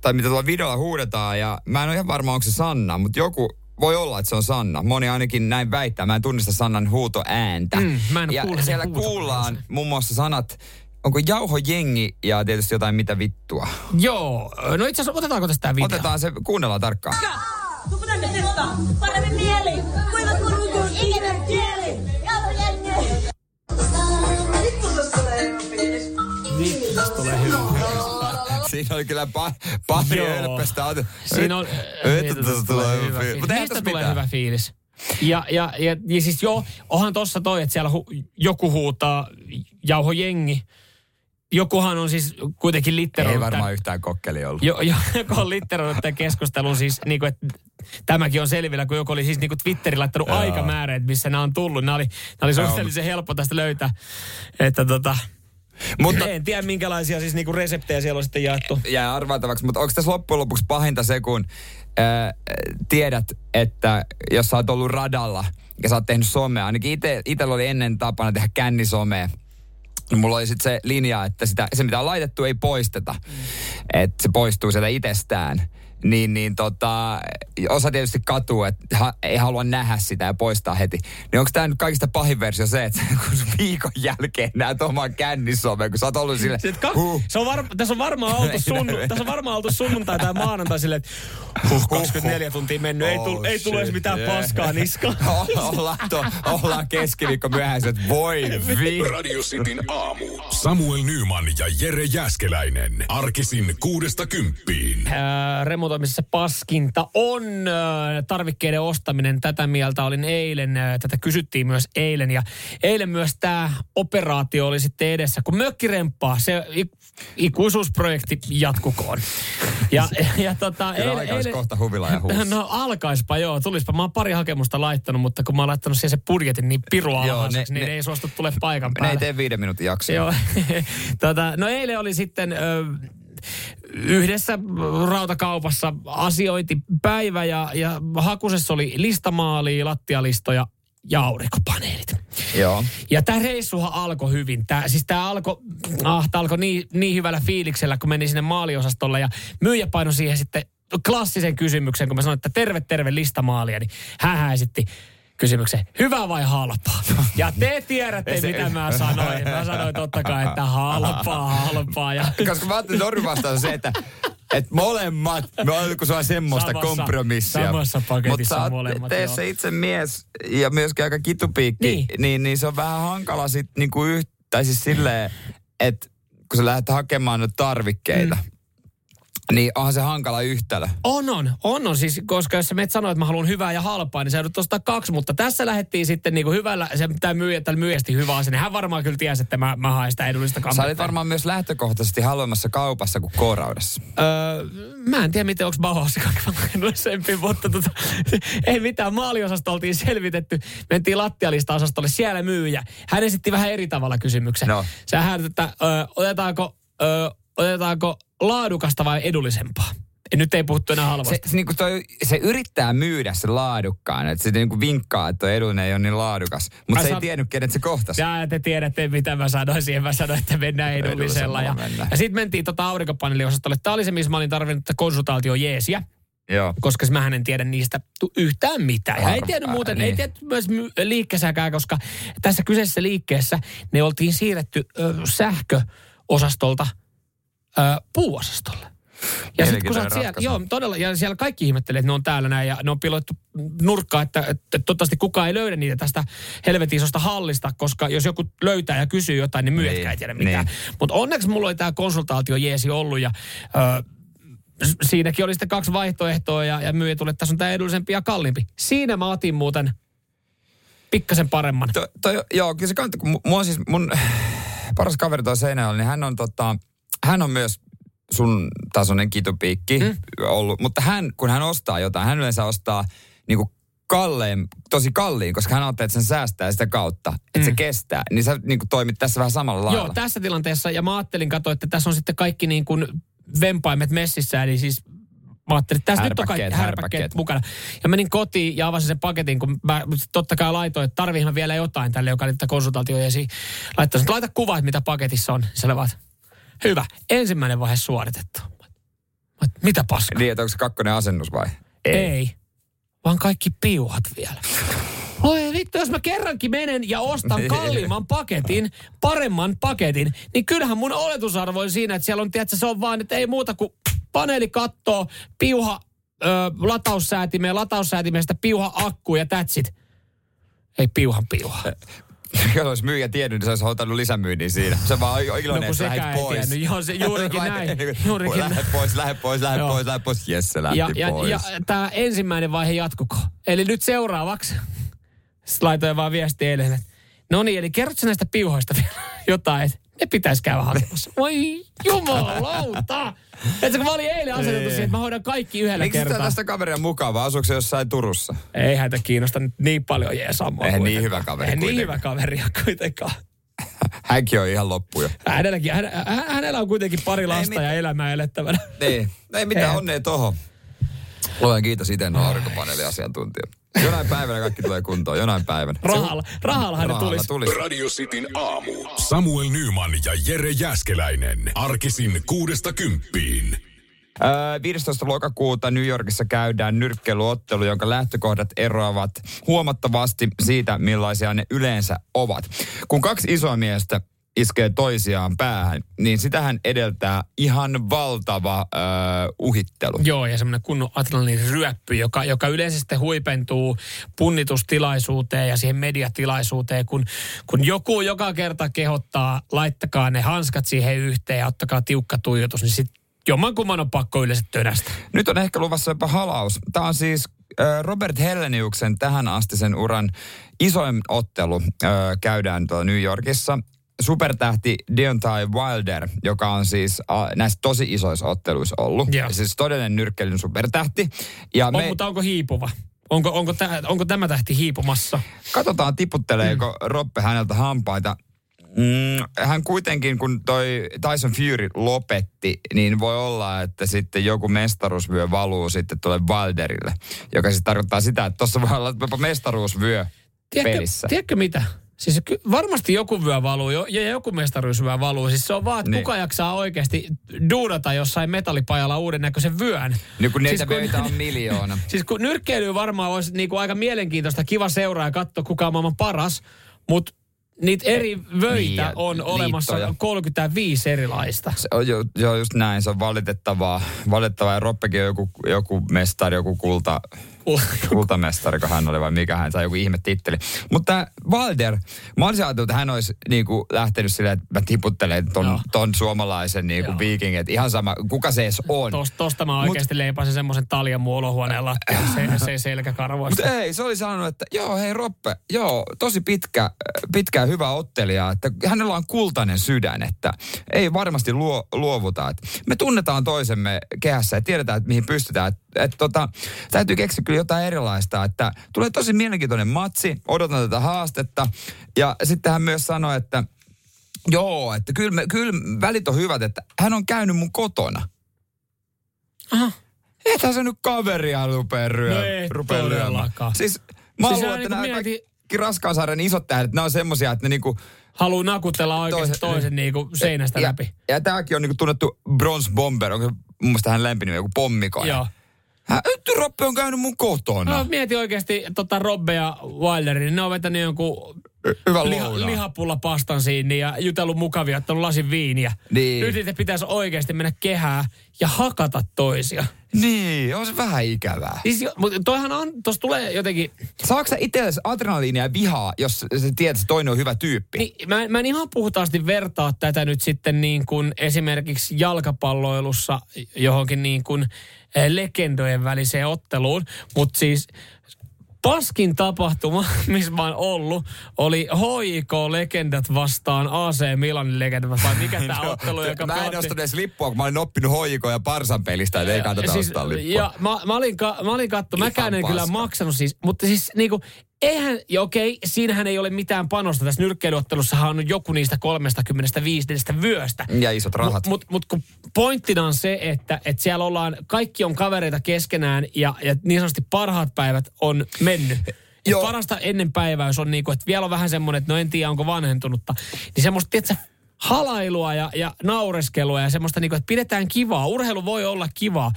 tai mitä tuolla videolla huudetaan. Ja mä en ole ihan varma, onko se Sanna, mutta joku... Voi olla, että se on Sanna. Moni ainakin näin väittää. Mä en tunnista Sannan huutoääntä. Mm, mä en ja siellä kuullaan muun muassa sanat... Onko jauhojengi ja tietysti jotain mitä vittua? Joo. No itse asiassa otetaanko tästä tää video? Otetaan se, kuunnellaan tarkkaan. Tuu tänne testaa. Paremmin mieli. Kuivat mun ruutuun ihminen kieli. Jauhojengi. Vittu tästä tulee hyvä. Vittu tästä tulee hyvä. Siinä oli kyllä pa- paljon hölppästä. Siinä on... Vittu tästä tulee hyvä fiilis. Mistä tulee hyvä fiilis? Ja, ja, ja, ja siis joo, onhan tossa toi, että siellä hu- joku huutaa jauhojengi. Jokuhan on siis kuitenkin litteroinut. Ei varmaan tämän, yhtään kokkeli ollut. Jo, jo, joku on litteroinut tämän keskustelun siis, niin kuin, että tämäkin on selvillä, kun joku oli siis niin kuin Twitterin laittanut Joo. aikamääreet, missä nämä on tullut. Nämä oli, oli suhteellisen helppo tästä löytää, että tota... Mutta en tiedä, minkälaisia siis niinku reseptejä siellä on sitten jaettu. Jää arvaatavaksi, mutta onko tässä loppujen lopuksi pahinta se, kun ää, tiedät, että jos sä oot ollut radalla ja sä oot tehnyt somea, ainakin ite, itellä oli ennen tapana tehdä kännisomea. Mulla oli sitten se linja, että sitä, se mitä on laitettu ei poisteta, mm. että se poistuu sieltä itsestään. Niin, niin tota, osa tietysti katuu, että ha, ei halua nähdä sitä ja poistaa heti. Niin onko tämä nyt kaikista pahin versio se, että kun viikon jälkeen näet oman kännisomeen, kun sä oot ollut silleen... Huh. Se on var, tässä on varmaan oltu, sunnu, oltu sunnuntai tai maanantai silleen, että huh, kaksikymmentäneljä tuntia mennyt, oh, ei, tull, ei tule edes mitään yeah. paskaa niskaan. Ollaan, ollaan keskiviikko myöhäiset, voi vi... Radio Cityn aamu. Samuel Nyman ja Jere Jääskeläinen. Arkisin kuudesta kymppiin. Äh, Remu muotoamisessa paskinta on tarvikkeiden ostaminen. Tätä mieltä olin eilen, tätä kysyttiin myös eilen. Ja eilen myös tämä operaatio oli sitten edessä, kun mökki remppaa, se ikuisuusprojekti jatkukoon. Ja, ja tota, eilen, alkaisi eilen, kohta huvila ja huus. No alkaispa joo, tulispa. Mä oon pari hakemusta laittanut, mutta kun mä oon laittanut siihen se budjetin niin pirua alhaiseksi, niin ne, ei suostu tulee paikan päälle. Ne ei tee viiden minuutin jaksia. Joo. tota, no eilen oli sitten... Ö, Yhdessä rautakaupassa asiointipäivä ja, ja hakusessa oli listamaalia, lattialistoja ja aurinkopaneelit. Joo. Ja tämä reissuhan alkoi hyvin. Tää, siis tämä alkoi ah, alko niin, niin hyvällä fiiliksellä, kun meni sinne maaliosastolle ja myyjä painoi siihen sitten klassisen kysymyksen, kun mä sanoin, että terve, terve listamaalia, niin hän häisitti kysymykseen, hyvä vai halpaa? Ja te tiedätte, se, mitä mä sanoin. Mä sanoin totta kai, että halpaa, halpaa. Ja... Koska mä ajattelin, että se, että, että molemmat, me oliko se on semmoista samassa, kompromissia. Samassa paketissa Mut molemmat. Mutta teessä itse mies ja myöskin aika kitupiikki, niin, niin, niin se on vähän hankala sitten niinku yhtä, tai siis silleen, että kun sä lähdet hakemaan nyt tarvikkeita, mm. Niin onhan se hankala yhtälö. On, on, on, on. Siis, koska jos sä menet sanoa, että mä haluan hyvää ja halpaa, niin sä joudut ostaa kaksi. Mutta tässä lähdettiin sitten niinku hyvällä, se tämä myyjä, tällä myyjästi hyvä asia. Hän varmaan kyllä tiesi, että mä, mä haen sitä edullista kampetta. Sä olit varmaan myös lähtökohtaisesti halvemmassa kaupassa kuin K-raudassa. Öö, mä en tiedä, miten onko Bauhaussa edullisempi, mutta tota, ei mitään. Maaliosasta oltiin selvitetty. Mentiin lattialista-osastolle. Siellä myyjä. Hän esitti vähän eri tavalla kysymyksen. No. Sä hän, että öö, otetaanko... Öö, Otetaanko laadukasta vai edullisempaa? Nyt ei puhuttu enää halvasta. Se, se, niin kuin toi, se yrittää myydä se laadukkaan. Että se niin kuin vinkkaa, että toi edullinen ei ole niin laadukas. Mutta se san... ei tiennyt, kenet se kohtasi. Ja te tiedätte, mitä mä sanoin siihen. Mä sanoin, että mennään edullisella. Ja, ja, ja sitten mentiin tota aurinkopaneeliosastolle. Tämä oli se, missä mä olin tarvinnut konsultaatiojeesiä. Joo. Koska mä en tiedä niistä yhtään mitään. Arvaa, ei tiennyt muuten, niin. Ei tiennyt myös liikkeessäkään, koska tässä kyseisessä liikkeessä ne oltiin siirretty ö, sähköosastolta Öö, puuosastolle. Ja sitten kun sä oot siellä, joo, todella, ja siellä kaikki ihmettelee, että ne on täällä näin, ja ne on piloittu nurkkaan, että, että toivottavasti kukaan ei löydä niitä tästä helvetin isosta hallista, koska jos joku löytää ja kysyy jotain, niin myyjätkään ei tiedä mitään. Niin. Mutta onneksi mulla oli tää konsultaatio jeesi ollut, ja öö, siinäkin oli sitten kaksi vaihtoehtoa, ja, ja myyjä tuli, että tässä on tää edullisempi ja kalliimpi. Siinä mä otin muuten pikkasen paremman. To, toi, joo, kyllä se kannattaa, kun mua siis mun paras kaveri toi Seinäjoella, niin hän on tota... Hän on myös sun tasoinen kitupiikki mm. ollut, mutta hän, kun hän ostaa jotain, hän yleensä ostaa niinku kallein, tosi kalliin, koska hän ajattelee, että sen säästää sitä kautta, että mm. se kestää. Niin sä niinku toimit tässä vähän samalla lailla. Joo, tässä tilanteessa, ja mä ajattelin katsoa, että tässä on sitten kaikki niin kuin vempaimet messissä, eli siis mä ajattelin, että tässä nyt on kaikki härpäkkeet mukana. Ja menin kotiin ja avasin sen paketin, kun mä totta kai laitoin, että tarviin mä vielä jotain tälle, joka oli tätä konsultaatiojeesiä. Laittaisin, laita kuvat, mitä paketissa on, siellä vaan. Hyvä. Ensimmäinen vaihe suoritettu. Mitä paskaa? Niin, että onko se kakkonen asennus vai? Ei. Ei. Vaan kaikki piuhat vielä. Oi vittu, jos mä kerrankin menen ja ostan kalliimman paketin, paremman paketin, niin kyllähän mun oletusarvo on siinä, että siellä on, tiedätkö, se on vaan, että ei muuta kuin paneeli kattoo, piuha, ö, lataussäätimeen, lataussäätimeestä piuha, akku ja that's it. Ei piuhan piuha. Jos olisi myyjä tiennyt, niin se olisi hoitanut lisämyynnin siinä. Se vaan iloinen, no, että lähdet pois. Joo, se juurikin näin. Juurikin lähde näin. Pois, lähde pois, lähde pois, lähde pois. Jes, se lähti ja, pois. Ja, ja tämä ensimmäinen vaihe jatkuko. Eli nyt seuraavaksi laitoin vaan viesti eilen. No niin, eli kerrotko näistä piuhoista vielä jotain, että ne pitäisi käydä hakemassa. Voi jumalauta! Että kun mä olin eilen asetettu siihen, että mä hoidan kaikki yhdellä Miks kertaa. Miksi tästä kaveria mukavaa? Asuuko se jossain Turussa? Ei häntä kiinnosta nyt niin paljon jeesammaa. Eihän niin hyvä kaveri Eihän niin hyvä kaveria kuitenkaan. Hänkin on ihan loppu jo. Hänelläkin, hän, hänellä on kuitenkin pari lasta mit... ja elämää elettävänä. Niin. No ei mitään, onnea toho. Olen kiitos itse noin aurinkopaneeliasiantuntija. Jonain päivänä kaikki tulee kuntoon, jonain päivänä. Rahalla, rahallahan ne tulisi. tulisi. Radio Cityn aamu. Samuel Nyman ja Jere Jääskeläinen. Arkisin kuudesta kymppiin. Öö, viidestoista lokakuuta New Yorkissa käydään nyrkkeilyottelu, jonka lähtökohdat eroavat huomattavasti siitä, millaisia ne yleensä ovat. Kun kaksi isoa miestä iskee toisiaan päähän, niin sitähän edeltää ihan valtava öö, uhittelu. Joo, ja semmoinen kunnon adrenaliiniryöppy, joka, joka yleensä sitten huipentuu punnitustilaisuuteen ja siihen mediatilaisuuteen, kun, kun joku joka kerta kehottaa, laittakaa ne hanskat siihen yhteen ja ottakaa tiukka tuijotus, niin sitten jommankumman on pakko yleensä tönästä. Nyt on ehkä luvassa jopa halaus. Tämä on siis Robert Heleniuksen tähän asti sen uran isoin ottelu käydään New Yorkissa. Supertähti Deontay Wilder, joka on siis näissä tosi isoissa otteluissa ollut. Yeah. Siis todellinen nyrkkeilyn supertähti. Ja on, me... Mutta onko hiipuva? Onko, onko, tä, onko tämä tähti hiipumassa? Katsotaan, tiputteleeko mm. Roppe häneltä hampaita. Mm, hän kuitenkin, kun toi Tyson Fury lopetti, niin voi olla, että sitten joku mestaruusvyö valuu sitten tuolle Wilderille, joka siis tarkoittaa sitä, että tuossa voi olla jopa mestaruusvyö tiedätkö, pelissä. Tiedätkö mitä? Siis varmasti joku vyö valuu ja joku mestaruusvyö valuu. Siis se on vaan, että niin. Kuka jaksaa oikeasti duudata jossain metallipajalla uuden näköisen vyön. Niin kun niitä siis kun, on miljoona. Siis kun nyrkkeilyä varmaan olisi niin kuin aika mielenkiintoista, kiva seuraa ja katsoa kuka on maailman paras, mutta niitä eri vöitä niin, on olemassa liittoja. kolmekymmentäviisi erilaista. Se on jo, jo just näin, se on valitettavaa. Valitettavaa ja Roppekin on joku, joku mestari, joku kulta, kultamestari, kun hän oli vai mikä hän sai, joku ihme titteli. Mutta Wilder, mä olisin ajatellut, että hän olisi niinku lähtenyt silleen, että mä tiputtelen ton, no. ton suomalaisen niinku viikin, että ihan sama, kuka se edes on. Tosta, tosta mä oikeasti Mut, leipasin semmoisen taljan mun olohuoneen lattian, se, se selkäkarvoista. Mutta ei, se oli sanonut, että joo hei Roppe, joo, tosi pitkä, pitkä hyvä ottelija, että hänellä on kultainen sydän, että ei varmasti luo, luovuta. Että me tunnetaan toisemme kehässä ja tiedetään, että mihin pystytään. Että, että, tota, täytyy keksiä kyllä jotain erilaista, että tulee tosi mielenkiintoinen matsi, odotan tätä haastetta. Ja sitten hän myös sanoi, että joo, että kyllä, me, kyllä välit on hyvät, että hän on käynyt mun kotona. Aha. Eihän se nyt kaveria rupea ryömään. No ryömään. Siis mä siis haluan, että niin kaikki... Raskaasaaren isot tähdet, nämä on semmosia, että ne niinku... Haluu nakutella oikeasti toisen, toisen niinku seinästä ja, läpi. Ja, ja tääkin on niinku tunnettu Bronze Bomber, onko mun mielestä hän lämpinimellä, joku pommikoja. Joo. Ytty Robbe on käynyt mun kotona. No mieti oikeasti tota Robbe ja Wilderin, niin ne on vetänyt jonkun liha, lihapullapastan siinä ja jutellut mukavia, ottanut lasin viiniä. Niin. Nyt niitä pitäisi oikeasti mennä kehää ja hakata toisia. Niin, on se vähän ikävää. Siis, mutta toihan on, tuossa tulee jotenkin... Saatko sä itsellesi adrenaliinia ja vihaa, jos sä tiedät, että toinen on hyvä tyyppi? Niin, mä, mä en ihan puhtaasti vertaa tätä nyt sitten niin kuin esimerkiksi jalkapalloilussa johonkin niin kuin legendojen väliseen otteluun, mutta siis... Paskin tapahtuma, missä mä oon ollut, oli H J K-legendat vastaan A C Milanin legendat vastaan. Mikä tää no, ottelu, joka mä en peotti... ostanut edes lippua, kun mä olin oppinut H J K ja Parsan pelistä, että ei kannata siis, ostaa lippua. Ja mä, mä olin, ka, olin katto, mäkään en kyllä maksanut siis, mutta siis niinku... Eihän, ja okei, siinähän ei ole mitään panosta. Tässä nyrkkeilyottelussahan on joku niistä kolmekymmentäviisi vyöstä. Ja isot rahat. Mutta mut, mut, kun pointtina on se, että et siellä ollaan, kaikki on kavereita keskenään ja, ja niin sanotusti parhaat päivät on mennyt. Ja parasta ennen päiväys on niinku, että vielä on vähän semmoinen, että no en tiedä onko vanhentunutta. Niin semmoista, tietsä, halailua ja, ja naureskelua ja semmoista niinku, että pidetään kivaa. Urheilu voi olla kivaa,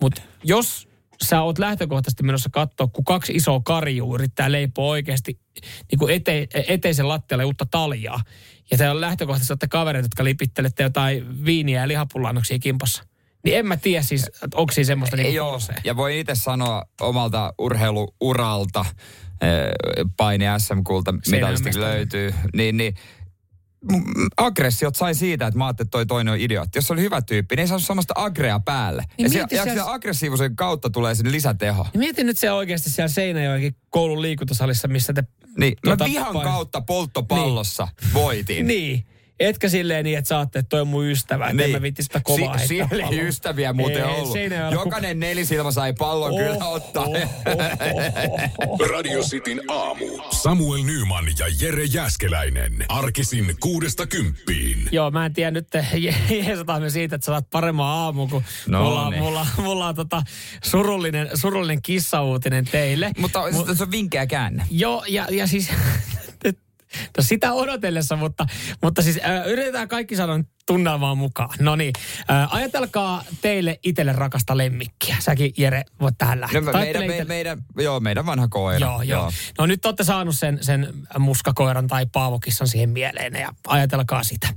mutta jos... Sä oot lähtökohtaisesti menossa katsoa, kun kaksi isoa karjuu yrittää leipoa oikeasti niin kuin ete, eteisen lattialle uutta taljaa. Ja teillä on lähtökohtaisesti, että kavereita, jotka lipittelette jotain viiniä ja lihapullanoksia kimpassa. Niin en mä tiedä siis, että onko siinä semmoista niin kuin se. Ja voi itse sanoa omalta urheiluuralta, paini S M-kulta, mitallisesti löytyy, niin... niin aggressiot sai siitä, että mä ajattelin, että toi toinen on idiootti. Jos se oli hyvä tyyppi, niin ei saanut samasta agrea päälle. Niin ja siellä, siellä aggressiivisen kautta tulee sinne lisäteho. Niin mietin nyt se oikeasti siellä Seinäjoenkin koulun liikuntasalissa, missä te... Niin, tuota, mä vihan pain... kautta polttopallossa niin. voitin. Niin. Etkä silleen niin, että saatte, että toi on mun ystävä, että niin. en mä vittis sitä kovaa si- heittää palloa. Siellä ystäviä muuten ei, ollut. Jokainen nelisilmä sai pallon oh, kyllä ottaa. Oh, oh, oh, oh. Radio Cityn aamu. Samuel Nyman ja Jere Jääskeläinen. Arkisin kuudesta kymppiin. Joo, mä en tiedä nyt, jeesataan me siitä, että sä saat paremman aamun, kun no, mulla, niin. mulla, mulla on tota surullinen, surullinen kissauutinen teille. Mutta Mut, se on vinkkejä käännä. Joo, ja, ja siis... No sitä odotellessa, mutta, mutta siis äh, yritetään kaikki sanoa tunnelmaan mukaan. No niin, äh, ajatelkaa teille itselle rakasta lemmikkiä. Säkin, Jere, voit tähän lähteä. No, meidän, me, meidän, joo, meidän vanha koira. Joo, joo. joo. No nyt olette saanut sen, sen muskakoiran tai paavokissan siihen mieleen ja ajatelkaa sitä.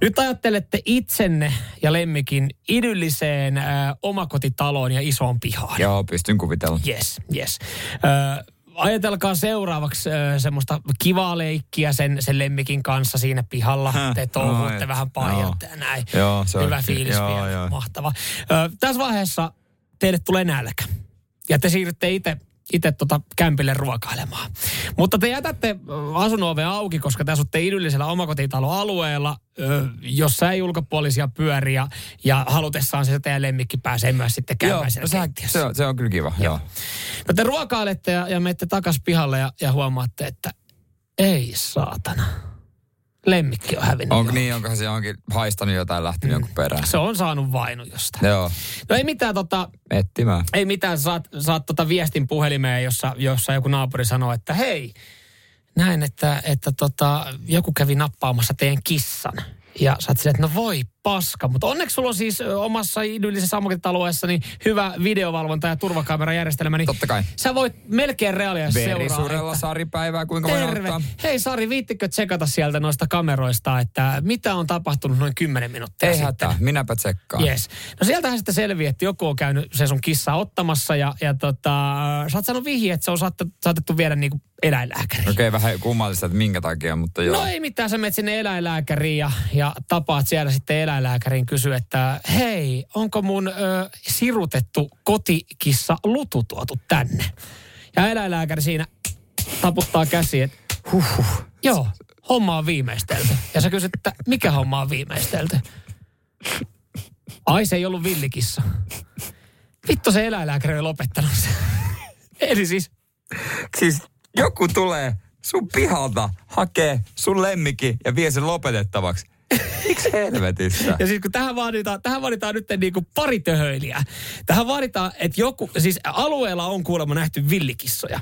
Nyt ajattelette itsenne ja lemmikin idylliseen äh, omakotitaloon ja isoon pihaan. Joo, pystyn kuvitella. Yes, yes. Äh, ajatelkaa seuraavaksi ö, semmoista kivaa leikkiä sen, sen lemmikin kanssa siinä pihalla. Häh, te touhuutte no, vähän paijaatte ja näin. Joo, hyvä fiilis joo, vielä. Joo. Mahtava. Ö, tässä vaiheessa teille tulee nälkä. Ja te siirrytte itse itse tota kämpille ruokailemaan. Mutta te jätätte asunnon oven auki, koska te asutte idyllisellä omakotitaloalueella, jossa ei ulkopuolisia pyöriä, ja halutessaan se teidän lemmikki pääsee myös sitten käymään siellä keittiössä. Se on, se on kyllä kiva, joo. joo. No te ruokailette ja, ja menette takas pihalle ja, ja huomaatte, että ei saatana. Lemmikki on hävinnyt. Onko niin, onkohan se onkin haistanut jotain, lähtenyt mm. jonkun perään. Se on saanut vainu jostain. Joo. No ei mitään tota... Ettimään. Ei mitään, saat, saat tota viestin puhelimeen, jossa, jossa joku naapuri sanoo, että hei, näin, että, että tota, joku kävi nappaamassa teidän kissan. Ja sä oot silleen, että no voi paska, mutta onneksi sulla on siis omassa idyllisessä omakotitaloudessa niin hyvä videovalvonta ja turvakamerajärjestelmä. Niin totta kai. Sä voit melkein reaaliassa seuraa. Verisurella Sari päivää, kuinka voi ottaa? Hei Sari, viittikö tsekata sieltä noista kameroista, että mitä on tapahtunut noin kymmenen minuuttia ei sitten? Ei hätää, minäpä tsekkaan. Yes. No sieltähän sitten selviää, että joku on käynyt sen sun kissaa ottamassa ja, ja tota, sä oot sanonut vihje, että se on saatettu viedä niinku eläinlääkäriin. Okei, okay, vähän kummallista, että minkä takia, mutta joo. No ei mitään, sä menet sinne eläinlääkäriin ja, ja tapaat siellä sitten eläinlääkärin, kysyy, että hei, onko mun ö, sirutettu kotikissa Lutu tuotu tänne? Ja eläinlääkäri siinä taputtaa käsiin, että huhhuh, joo, homma on viimeistelty. Ja sä kysyt, että mikä homma on viimeistelty? Ai, se ei ollut villikissa. Vittu, se eläinlääkäri on lopettanut sen. Eli siis... Siis... Joku tulee sun pihalta, hakee sun lemmikki ja vie sen lopetettavaksi. Miksi helvetissä? Ja siis kun tähän vaaditaan, tähän vaaditaan nyt niin kuin pari töhöilijää. Tähän vaaditaan, että joku, siis alueella on kuulemma nähty villikissoja.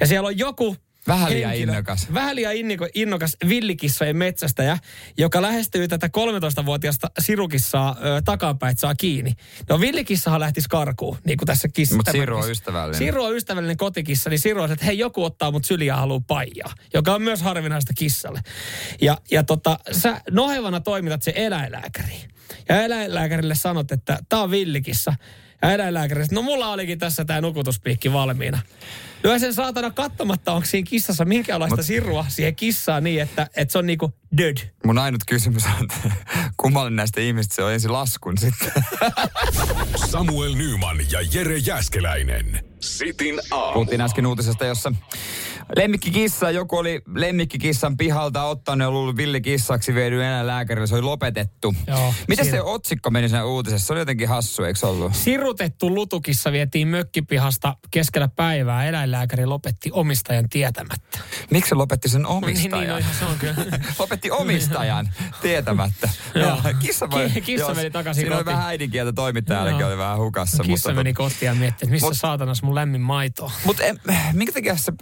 Ja siellä on joku... Vähän liian innokas. Vähän liian innokas villikissojen metsästäjä, joka lähestyy tätä kolmetoistavuotiaasta sirukissaa ö, takapäin, saa kiinni. No villikissahan lähtisi karkuun, niin kuin tässä kissa. Mutta Siru on ystävällinen. Siru on ystävällinen kotikissa, niin Siru on, että hei, joku ottaa mut syliä, haluu paijaa, joka on myös harvinaista kissalle. Ja, ja tota, sä nohevana toimitat sen eläinlääkäriin. Ja eläinlääkärille sanot, että tää on villikissa. Ja eläinlääkäri, no mulla olikin tässä tää nukutuspiikki valmiina. Lyö sen saatana katsomatta, onko siinä kissassa minkäänlaista Mut, sirua siihen kissaan niin, että, että se on niinku död. Mun ainut kysymys on, että kummalle näistä ihmistä se on ensin laskun sitten. Samuel Nyman ja Jere Jääskeläinen. Sitin aamu. Puhuttiin äsken uutisesta, jossa lemmikkikissa, joku oli lemmikkikissan pihalta ottanut ja ollut villikissaksi viedyn eläinlääkärille. Se oli lopetettu. Joo, Miten sir... se otsikko meni siinä uutisessa? Se oli jotenkin hassu, eikö ollut? Sirutettu lutukissa vietiin mökkipihasta keskellä päivää. Eläinlääkäri lopetti omistajan tietämättä. Miksi se lopetti sen omistajan? niin, niin, se on kyllä. Lopetti omistajan tietämättä. Joo. Kissa, voi, Ki- kissa jos, meni takaisin kotiin. Siinä oli vähän äidinkieltä toimittajallekin, oli vähän hukassa. Kissa mutta, meni kotiin ja mietti, että missä mut, saatanas mun lämmin maito. Mutta minkä takia se...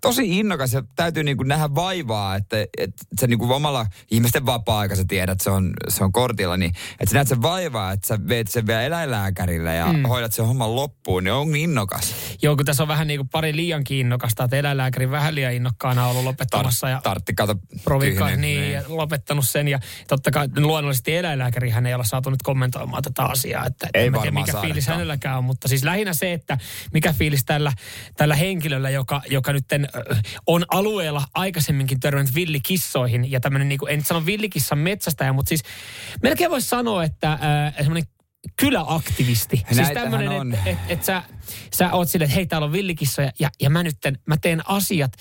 Tosi innokas ja täytyy niinku nähdä vaivaa, että, että se niinku omalla ihmisten vapaa-aika sä tiedät, että se on, se on kortilla, niin että sä näet sen vaivaa, että sä veet sen vielä eläinlääkärillä ja mm. hoidat sen homman loppuun, niin on innokas. Joo, kun tässä on vähän niinku pari liiankin innokasta, että eläinlääkäri vähän liian innokkaana on ollut lopettamassa. Tart, ja tartti kato tyhjinen, niin, niin. Ja lopettanut sen ja totta kai luonnollisesti eläinlääkäri hän ei ole saatu nyt kommentoimaan tätä asiaa, että ei en tiedä, mikä fiilis to. hänelläkään on, mutta siis lähinnä se, että mikä fiilis tällä, tällä henkilöllä, joka, joka nyt on alueella aikaisemminkin törmännyt villikissoihin ja tämmöinen, niin kuin, en nyt sano villikissan metsästäjä, mutta siis melkein voisi sanoa, että äh, semmoinen kyläaktivisti. Siis tämmöinen, että et, et sä, sä oot silleen, että hei, täällä on villikissoja ja, ja mä nytten, mä teen asiat.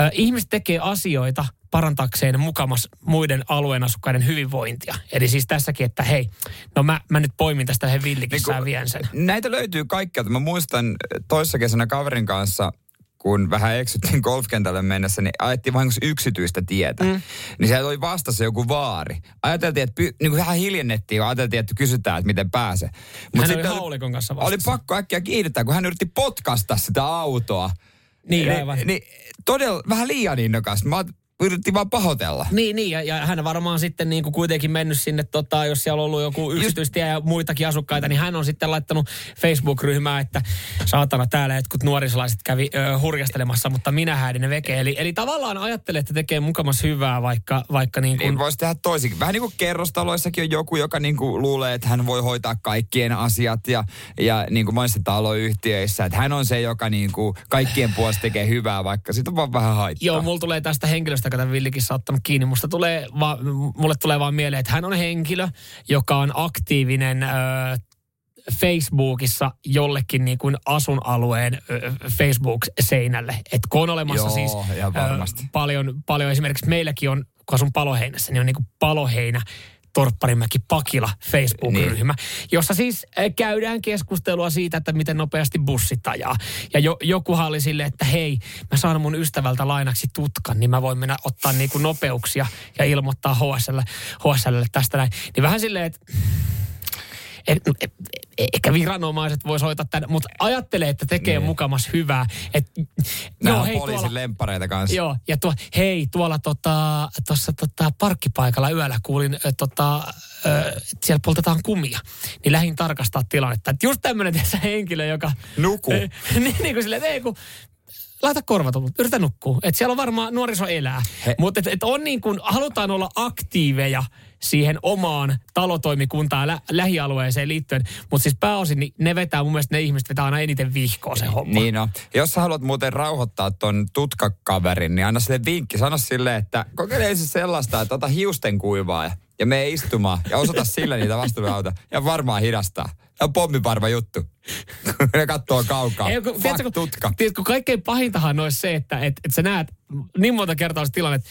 Äh, ihmiset tekee asioita parantakseen mukamas muiden alueen asukkaiden hyvinvointia. Eli siis tässäkin, että hei, no mä, mä nyt poimin tästä yhden villikissään niin vien sen. Näitä löytyy kaikkialta. Mä muistan toissa kesänä kaverin kanssa, kun vähän eksyttiin golfkentälle mennessä, niin ajettiin vahingossa yksityistä tietä. Mm. Niin siellä oli vastassa joku vaari. Ajateltiin, että py, niin kuin vähän hiljennettiin, ajateltiin, että kysytään, että miten pääsee. Mut hän oli haulikon kanssa vastassa. Oli pakko äkkiä kiihdyttää, kun hän yritti potkasta sitä autoa. Niin, Eli, aivan. Niin, todella vähän liian innokas. Mä yritti vaan pahoitella. Niin, niin ja, ja hän varmaan sitten niin kuin kuitenkin mennyt sinne, tota, jos siellä on ollut joku yksityistie ja muitakin asukkaita, niin hän on sitten laittanut Facebook-ryhmää, että saatana täällä jotkut nuorisolaiset kävi ö, hurjastelemassa, mutta minä häidin ne veke. Eli, eli tavallaan ajattelee, että tekee mukamas hyvää, vaikka, vaikka niin kuin... Niin voisi tehdä toisinkin. Vähän niin kuin kerrostaloissakin on joku, joka niin kuin luulee, että hän voi hoitaa kaikkien asiat ja, ja niin kuin monissa taloyhtiöissä, että hän on se, joka niin kuin kaikkien puolesta tekee hyvää, vaikka siitä on vaan vähän haittaa. Joo, mulla tulee tästä henkilöstä, joka tämän Villikissä ottanut kiinni. Musta tulee va- mulle tulee vaan mieleen, että hän on henkilö, joka on aktiivinen öö, Facebookissa jollekin niin kuin asuinalueen Facebook-seinälle. Et kun on olemassa joo, siis ö, paljon, paljon, esimerkiksi meilläkin on, kun asun Paloheinässä, niin on niin kuin Paloheinä, Torpparimäki, Pakila Facebook-ryhmä, niin. Jossa siis käydään keskustelua siitä, että miten nopeasti bussit ajaa. Ja jo, jokuhan oli silleen, että hei, mä saan mun ystävältä lainaksi tutkan, niin mä voin mennä ottaa niinku nopeuksia ja ilmoittaa H S L, H S L:lle tästä näin. Niin vähän silleen, että... Et, et, et, ehkä viranomaiset vois hoitaa tämän, mutta ajattelee, että tekee niin. Mukamas hyvää. Et, nämä on poliisin tuolla, lemppareita kanssa. Joo, ja tuo, hei, tuolla tuossa tota, tota, parkkipaikalla yöllä kuulin, että tota, siellä poltetaan kumia. Niin lähdin tarkastaa tilannetta. Et just tämmöinen tässä henkilö, joka... Nuku. niin, niin kuin silleen, ei kun... Laita korvat, yritä nukkua. Että siellä on varmaan nuoriso elää. Mutta et, et on niin kuin, halutaan olla aktiiveja siihen omaan talotoimikuntaan lä- lähialueeseen liittyen. Mutta siis pääosin niin ne vetää, mun mielestä ne ihmiset vetää aina eniten vihkoa se homma. Niin no. Jos sä haluat muuten rauhoittaa ton tutkakaverin, niin anna sille vinkki. Sano sille, että kokeile siis sellaista, että ota hiusten kuivaa ja mene istumaan ja osoita sille niitä vastuunauta ja varmaan hidastaa. Tämä on pommiparva juttu. Ne katsoo kaukaa. Ei, kun, Fuck, tiedätkö, tutka. Tiedätkö, kaikkein pahintahan olisi se, että et, et sä näet niin monta kertaa se tilanne, että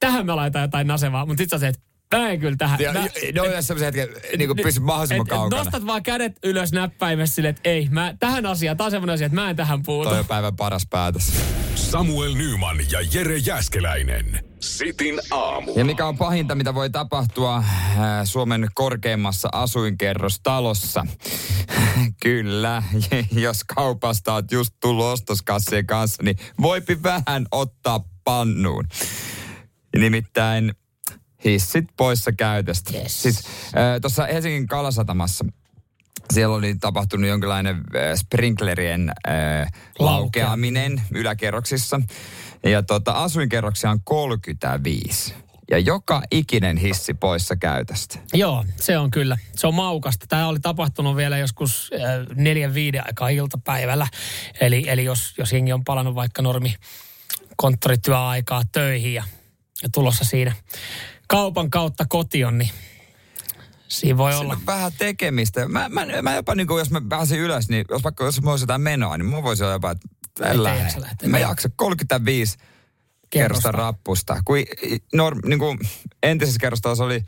tähän mä laitan jotain nasevaa, mutta sit sä se, että mä en kyllä tähän. Ja, mä, ne on yleensä sellaisen hetken, niin kuin pysy mahdollisimman kaukana. Nostat vaan kädet ylös näppäimessä silleen, että ei, mä, tähän asiaan, tämä on sellainen asia, että mä en tähän puutu. Toi on päivän paras päätös. Samuel Nyman ja Jere Jääskeläinen. Sitin aamu. Ja mikä on pahinta, mitä voi tapahtua Suomen korkeimmassa asuinkerrostalossa? Kyllä, jos kaupasta oot just tullut ostoskassien kanssa, niin voipi vähän ottaa pannuun. Nimittäin hissit poissa käytöstä. Yes. Siis tuossa Helsingin Kalasatamassa siellä oli tapahtunut jonkinlainen sprinklerien äh, laukeaminen yläkerroksissa. Ja tota, asuinkerroksia on kolmekymmentäviisi. Ja joka ikinen hissi poissa käytöstä. Joo, se on kyllä. Se on maukasta. Tämä oli tapahtunut vielä joskus äh, neljän viiden aikaa iltapäivällä. Eli, eli jos, jos jengi on palannut vaikka normi konttorityöaikaa töihin ja, ja tulossa siinä kaupan kautta kotiin, niin... Siinä voi olla. On vähän tekemistä. Mä, mä, mä jopa, niin kuin, jos mä pääsin ylös, niin jos vaikka jos mä olisi jotain menoa, niin mä voisin olla jopa, että en mä jaksa kolmekymmentäviisi kerrosta rappusta. Kun, no, niin kuin entisessä kerrostalossa oli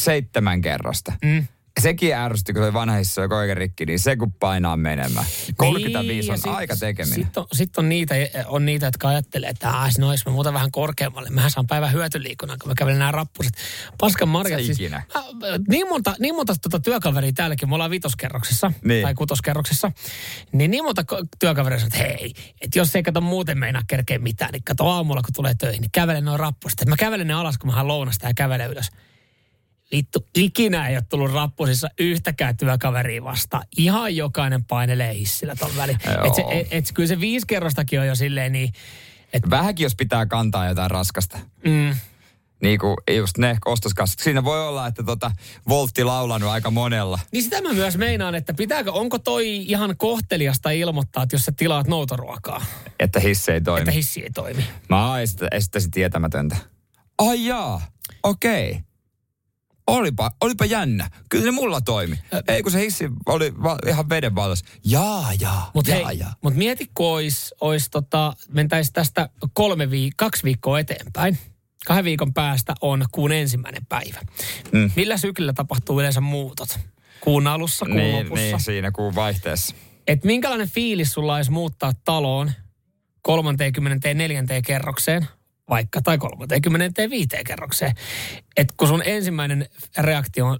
seitsemän kerrosta. Mm. Sekin ärsytti, kun se oli vanhissa ja koike rikki, niin se kun painaa menemään. kolmekymmentäviisi niin, on sit, aika tekeminen. Sitten on, sit on, niitä, on niitä, jotka ajattelee, että aah, no jos mä muutan vähän korkeammalle, mähän saan päivän hyötyliikunnan, kun mä kävelen nämä rappuset. Paskan marjat siis. Mä, niin monta, niin monta tuota työkaveria täälläkin, me ollaan vitoskerroksessa niin. Tai kutoskerroksessa, niin niin monta työkaveria sanoo, että hei, että jos ei kato muuten meinaa kerkeä mitään, niin kato aamulla, kun tulee töihin, niin kävelen noin rappuset. Mä kävelen ne alas, kun mä hän lounasta ja kävelen ylös. Vittu, ikinä ei ole tullut rappusissa yhtäkään työkaveria vastaan. Ihan jokainen painelee hissillä ton väliin. Et se, et, et kyllä se viisi kerrostakin on jo silleen niin... Et... Vähänkin jos pitää kantaa jotain raskasta. Mm. Niin kuin just ne ostoskassit. Siinä voi olla, että tota, voltti laulanut aika monella. Niin sitä mä myös meinaan, että pitääkö, onko toi ihan kohteliasta ilmoittaa, että jos sä tilaat noutoruokaa? Että hissi ei toimi. Että hissi ei toimi. Mä oon estäisin tietämätöntä. Ai jaa, okei. Okay. Olipa, olipa jännä. Kyllä se mulla toimi. Ei kun se hissi oli va- ihan veden vallas. Jaa, jaa, mut jaa, hei, jaa. Mutta mieti, kun ois, ois tota, mentäisi tästä kolme viik- kaksi viikkoa eteenpäin. Kahden viikon päästä on kuun ensimmäinen päivä. Mm. Millä syklillä tapahtuu yleensä muutot? Kuun alussa, kuun niin, lopussa. Niin, siinä kuun vaihteessa. Et minkälainen fiilis sulla olisi muuttaa taloon kolmekymmentäneljä kerrokseen? Vaikka tai kolmekymmentäviisi kerrokseen. Että kun sun ensimmäinen reaktio on,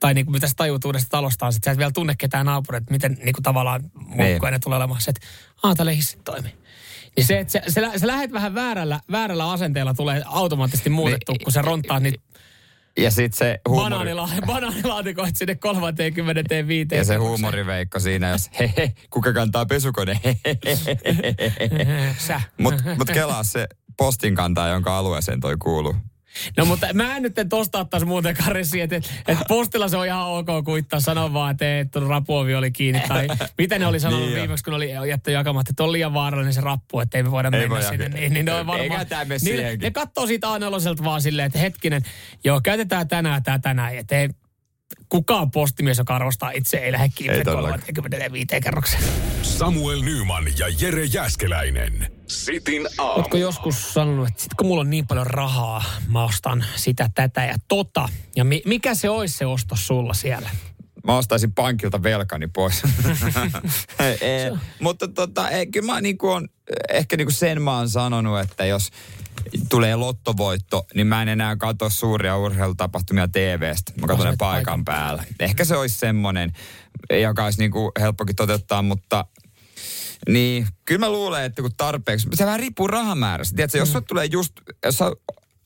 tai niin kuin mitä sä tajut uudesta talosta on, sit sä et vielä tunne ketään naapuria, että miten niin kuin tavallaan muokkoinen tulee olemaan se, että aah, täällä hissit toimi. Se, että sä lähet vähän väärällä, väärällä asenteella tulee automaattisesti muutettu, niin, kun sä ronttaat niitä ja sit se huumori... banaanilaatikoit sinne kolmekymmentäviisi. Ja se huumoriveikko siinä, jos hehe, kuka kantaa pesukone, hehehehehe. Sä. Mut, mut kelaa se postin kantaa, jonka alueeseen toi kuuluu. No mutta mä en nyt tosta ottaisi muutenkaan resiä, että et postilla se on ihan ok kuittaa, sano vaan, että et, rapuovi oli kiinni. Tai mitä ne oli sanonut niin viimeksi, kun oli jättänyt jakamatta, että on liian vaarallinen se rappu, että ei me voida ei mennä sinne. Niin, niin ne on varmaan, niille, ne katsoo siitä aaneloselta vaan silleen, että hetkinen, joo käytetään tänään tää tänään, että ei, kukaan postimies, joka arvostaa itse, ei lähde kiinni kolmekymmentäviisi kerroksen. Samuel Nyman ja Jere Jääskeläinen. Sitin aamu. Ootko joskus sanonut, että sit kun mulla on niin paljon rahaa, mä ostan sitä, tätä ja tota. Ja mi- mikä se olisi se ostos sulla siellä? Mä ostaisin pankilta velkani pois. e, e, mutta tota, e, kyllä mä niinku on, ehkä niinku sen mä oon sanonut, että jos tulee lottovoitto, niin mä en enää katso suuria urheilutapahtumia T V:stä. Mä katson ne paikan päällä. Ehkä se olisi semmoinen, joka olisi niinku helppokin toteuttaa, mutta... Niin, kyllä mä luulen, että kun tarpeeksi... Se vähän riippuu rahamäärästä. Tiedätkö, jos mm. sulle tulee just... Jos sä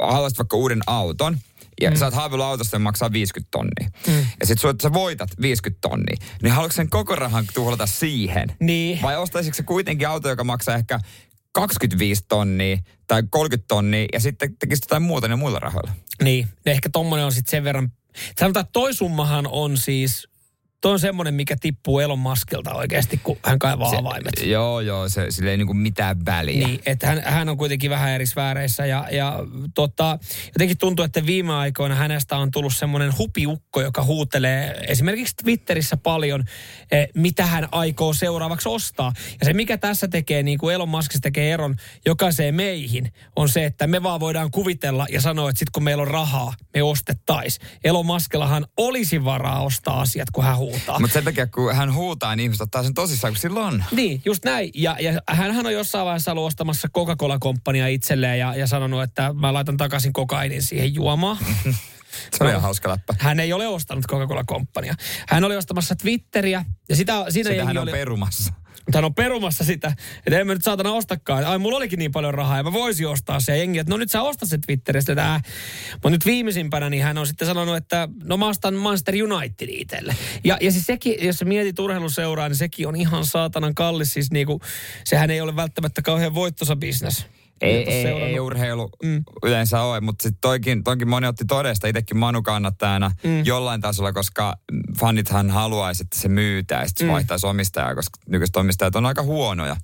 haluaisit vaikka uuden auton, ja mm. sä oot haaveillut autosta, niin maksaa viisikymmentä tonnia. Mm. Ja sit sulle, sä voitat viisikymmentä tonnia. Niin haluatko sen koko rahan tuhlata siihen? Niin. Vai ostaisitko se kuitenkin auto, joka maksaa ehkä kaksikymmentäviisi tonnia tai kolmekymmentä tonnia, ja sitten tekisit jotain muuta ne muilla rahoilla? Niin, ehkä tommonen on sitten sen verran... Sanotaan, että toi summahan on siis... Tuo on semmoinen, mikä tippuu Elon Muskilta oikeasti, kun hän kaivaa avaimet. Joo, joo, se, sillä ei niinku mitään väliä. Niin, että hän, hän on kuitenkin vähän eri sfääreissä ja, ja tota, jotenkin tuntuu, että viime aikoina hänestä on tullut semmoinen hupiukko, joka huutelee esimerkiksi Twitterissä paljon, eh, mitä hän aikoo seuraavaksi ostaa. Ja se, mikä tässä tekee, niin kuin Elon Muskissa tekee eron jokaiseen meihin, on se, että me vaan voidaan kuvitella ja sanoa, että sitten kun meillä on rahaa, me ostettaisiin. Elon Muskillahan olisi varaa ostaa asiat, kun hän huutelee. Mutta sen takia, kun hän huutaa, niin ihmiset ottaa sen tosissaan, kun sillä on. Niin, just näin. Ja, ja hänhän on jossain vaiheessa ollut ostamassa Coca-Cola-komppania itselleen ja, ja sanonut, että mä laitan takaisin kokainin siihen juomaan. Se oli no, hauska läppä. Hän ei ole ostanut Coca-Cola-komppania. Hän oli ostamassa Twitteriä. Ja sitä, sitä hän on oli... perumassa. Hän on perumassa sitä, että en mä nyt saatana ostakaan. Ai, mulla olikin niin paljon rahaa ja mä voisin ostaa se. Ja jengi, että no nyt sä ostat se Twitteristä. Tää. Mutta nyt viimeisimpänä niin hän on sitten sanonut, että no mä ostan Manchester United itselle. Ja, ja siis sekin, jos sä mietit urheiluseuraa, niin sekin on ihan saatanan kallis. Siis niinku, sehän ei ole välttämättä kauhean voittosa bisnes. Ei, ei, ei urheilu mm. yleensä ole, mutta sitten toikin, toikin moni otti todesta, itsekin Manu kannattajana mm. jollain tasolla, koska fanithan haluaisi, että se myytää ja sitten mm. vaihtaisi omistajaa, koska nykyiset omistajat on aika huonoja.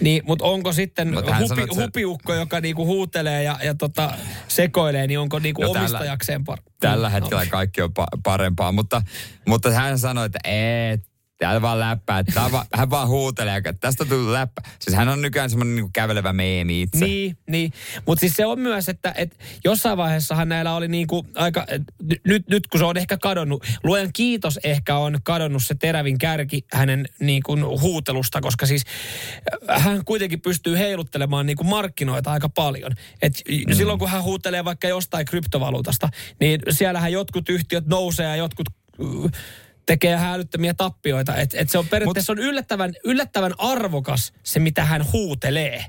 Niin, mutta onko sitten mut hupi, sanot, hupiukko, joka niinku huutelee ja, ja tota sekoilee, niin onko niinku no omistajakseen par... Tällä mm, hetkellä no. kaikki on pa- parempaa, mutta, mutta hän sanoi, että ei. Täällä vaan läppää. Va, hän vaan huutelee, että tästä tuli läppä. Siis hän on nykyään semmoinen niin kävelevä meemi itse. Niin, niin. Mutta siis se on myös, että et jossain vaiheessahan näillä oli niin kuin aika, nyt, nyt kun se on ehkä kadonnut, luojan kiitos ehkä on kadonnut se terävin kärki hänen niin kuin huutelusta, koska siis hän kuitenkin pystyy heiluttelemaan niin kuin markkinoita aika paljon. Et mm. silloin kun hän huutelee vaikka jostain kryptovaluutasta, niin siellähän jotkut yhtiöt nousee ja jotkut... tekee hälyttömiä tappioita. Et, et se on periaatteessa Mut, on yllättävän, yllättävän arvokas se, mitä hän huutelee.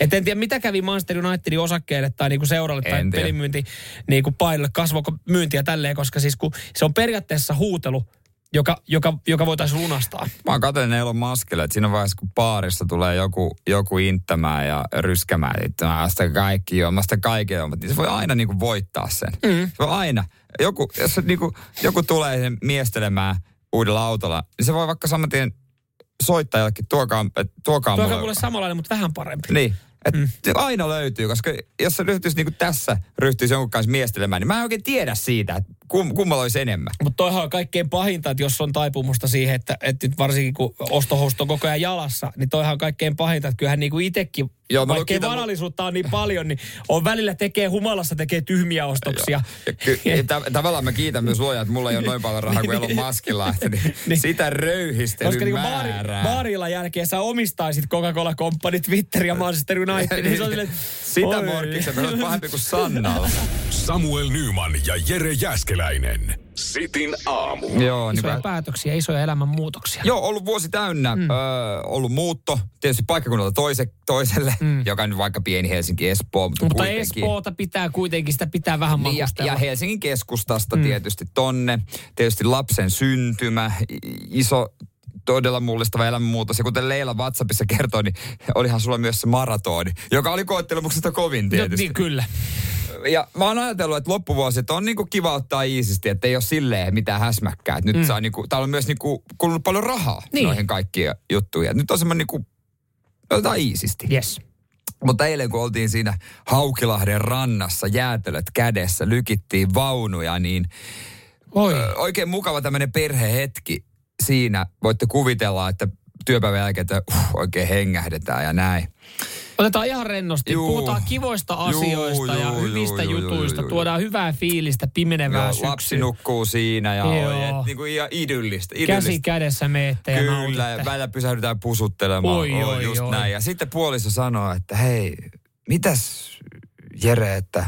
Et en tiedä, mitä kävi Manchester Unitedin osakkeelle tai niinku seuralle tai tiedä. Pelimyynti niinku painolle, kasvoiko myyntiä tälleen, koska siis kun se on periaatteessa huutelu, joka, joka, joka voitaisiin lunastaa. Mä katsoin Elon Muskille, että siinä vaiheessa, kun baarissa tulee joku, joku inttämään ja ryskämään, että mä sitä kaikki on, mä sitä kaikkea on, niin se voi aina niinku voittaa sen. Mm. Se voi aina. Joku, jos niinku, joku tulee sen miestelemään uudella autolla, niin se voi vaikka saman tien soittaa jollekin, tuokaa, tuokaa, tuokaa mulle samanlainen, mutta vähän parempi. Niin. Että mm. aina löytyy, koska jos se ryhtyisi niin kuin tässä, ryhtyisi jonkun kanssa miestelemään, niin mä en oikein tiedä siitä, että kum, kummalla olisi enemmän. Mutta toihan on kaikkein pahinta, että jos on taipumusta siihen, että, että nyt varsinkin kun ostohousut on koko ajan jalassa, niin toihan on kaikkein pahinta, että kyllähän niin kuin itsekin, joo, vaikkei varallisuutta on niin paljon, niin on välillä tekee humalassa, tekee tyhmiä ostoksia. Ky- t- tavallaan mä kiitän myös luojaa, että mulla ei ole noin paljon rahaa kuin Elon Muskilla, niin sitä röyhistelyn koska niin määrää. Koska baarilla jälkeen sä omistaisit Coca-Cola-komppani, Twitter ja Manchester United. Niin sitä morkiksi, että on pahempi kuin Sanna. Samuel Nyman ja Jere Jääskeläinen. Sitin aamu. Joo, isoja niin päätöksiä, isoja elämänmuutoksia. Joo, ollut vuosi täynnä. Mm. Öö, ollut muutto, tietysti paikkakunnalta toise, toiselle, mm. joka on nyt vaikka pieni Helsinki-Espoo. Mutta, mutta Espoota pitää kuitenkin, sitä pitää vähän makustella. Ja, ja Helsingin keskustasta mm. tietysti tonne. Tietysti lapsen syntymä, iso... Todella mullistava elämänmuutos. Ja kuten Leila WhatsAppissa kertoi, niin olihan sulla myös se maratoni, joka oli koettelemuksesta kovin tietysti. No, niin kyllä. Ja mä oon ajatellut, että loppuvuosi, että on niinku kiva ottaa iisisti, että ei ole silleen mitään häsmäkkää. Nyt mm. saa niinku, täällä on myös niinku kulunut paljon rahaa niin. noihin kaikkiin juttuihin. Nyt on semmoinen niinku, jotain iisisti. Yes. Mutta eilen kun oltiin siinä Haukilahden rannassa, jäätelöt kädessä, lykittiin vaunuja, niin Oi. Ö, oikein mukava tämmöinen perhehetki. Siinä voitte kuvitella, että työpäivän jälkeen että, uh, oikein hengähdetään ja näin. Otetaan ihan rennosti. Juu. Puhutaan kivoista asioista juu, ja juu, hyvistä juu, jutuista. Juu, juu, Tuodaan juu. hyvää fiilistä, pimenevää syksyä. Lapsi nukkuu siinä ja on niin kuin ihan idyllistä, idyllistä. Käsi kädessä meette ja nautitte. Kyllä, ja välillä pysähdytään pusuttelemaan. Oi, oi, just oi. Näin. Ja sitten puoliso sanoo, että hei, mitäs Jere, että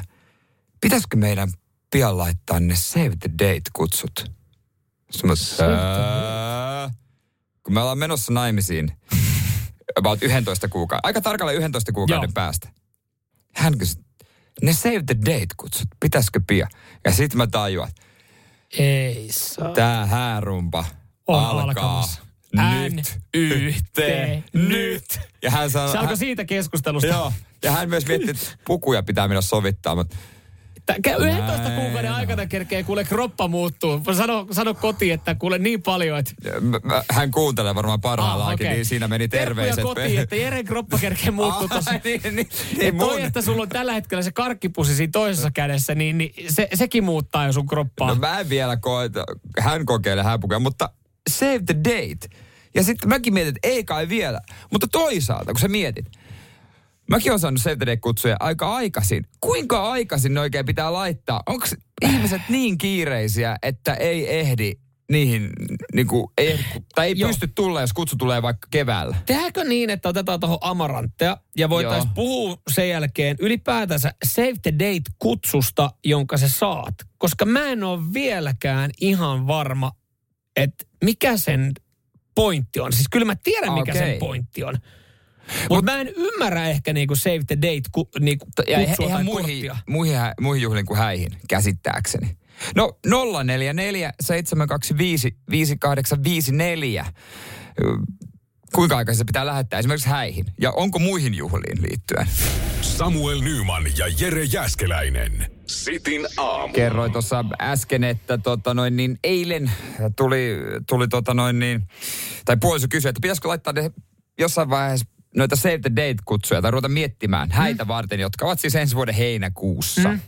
pitäisikö meidän pian laittaa ne Save the Date-kutsut? Semmoista. Kun me ollaan menossa naimisiin about yksitoista kuukauden, aika tarkalleen yksitoista kuukauden Joo. päästä. Hän kysyi, ne Save the Date-kutsut, pitäisikö pian? Ja sit mä tajuan, ei saa. Tää häärumpa alkaa alkamassa. Nyt, yhteen, nyt. Ja hän sanoi, se alkoi siitä keskustelusta. Joo, ja hän myös mietti, että pukuja pitää mennä sovittaa, mutta... yksitoista kuukauden aikana kerkee, kuule, kroppa muuttuu. Sano, sano kotiin, että kuule niin paljon, että... Hän kuuntelee varmaan parhaillaankin, ah, okay. niin siinä meni terveiset. Terkkuja kotiin, että Jeren kroppa kerkee muuttuu tuossa. Ah, niin, niin, niin, mun... Toi, että sulla on tällä hetkellä se karkkipussi siinä toisessa kädessä, niin, niin se, sekin muuttaa jo sun kroppaa. No mä en vielä koeta. Hän kokeilee häpukea, mutta save the date. Ja sitten mäkin mietin, että ei kai vielä. Mutta toisaalta, kun sä mietit, mäkin olen saanut Saturday-kutsuja aika aikaisin. Kuinka aikaisin ne oikein pitää laittaa? Onko ihmiset niin kiireisiä, että ei ehdi niihin, niinku, ei ehdi, tai ei Joo. pysty tulla, jos kutsu tulee vaikka keväällä? Tehdäänkö niin, että otetaan tuohon amarantteja ja voitaisiin puhua sen jälkeen ylipäätänsä Save the Date-kutsusta, jonka sä saat? Koska mä en ole vieläkään ihan varma, että mikä sen pointti on. Siis kyllä mä tiedän, mikä okay. sen pointti on. Mutta Mut, mä en ymmärrä ehkä niinku save the date ku, niinku, kutsua tai korttia. Muihin, muihin juhliin kuin häihin, käsittääkseni. No nolla neljä neljä seitsemän kaksi viisi viisi kahdeksan viisi neljä. Kuinka aikaisin se pitää lähettää esimerkiksi häihin? Ja onko muihin juhliin liittyen? Samuel Nyman ja Jere Jääskeläinen. Sitin aamu. Kerroin tuossa äsken, että tota noin, niin eilen tuli, tuli tota noin, niin, tai puoliso kysyi, että pitäisikö laittaa ne... jossain vaiheessa noita Save the Date-kutsuja tai ruveta miettimään häitä mm. varten, jotka ovat siis ensi vuoden heinäkuussa. Mm.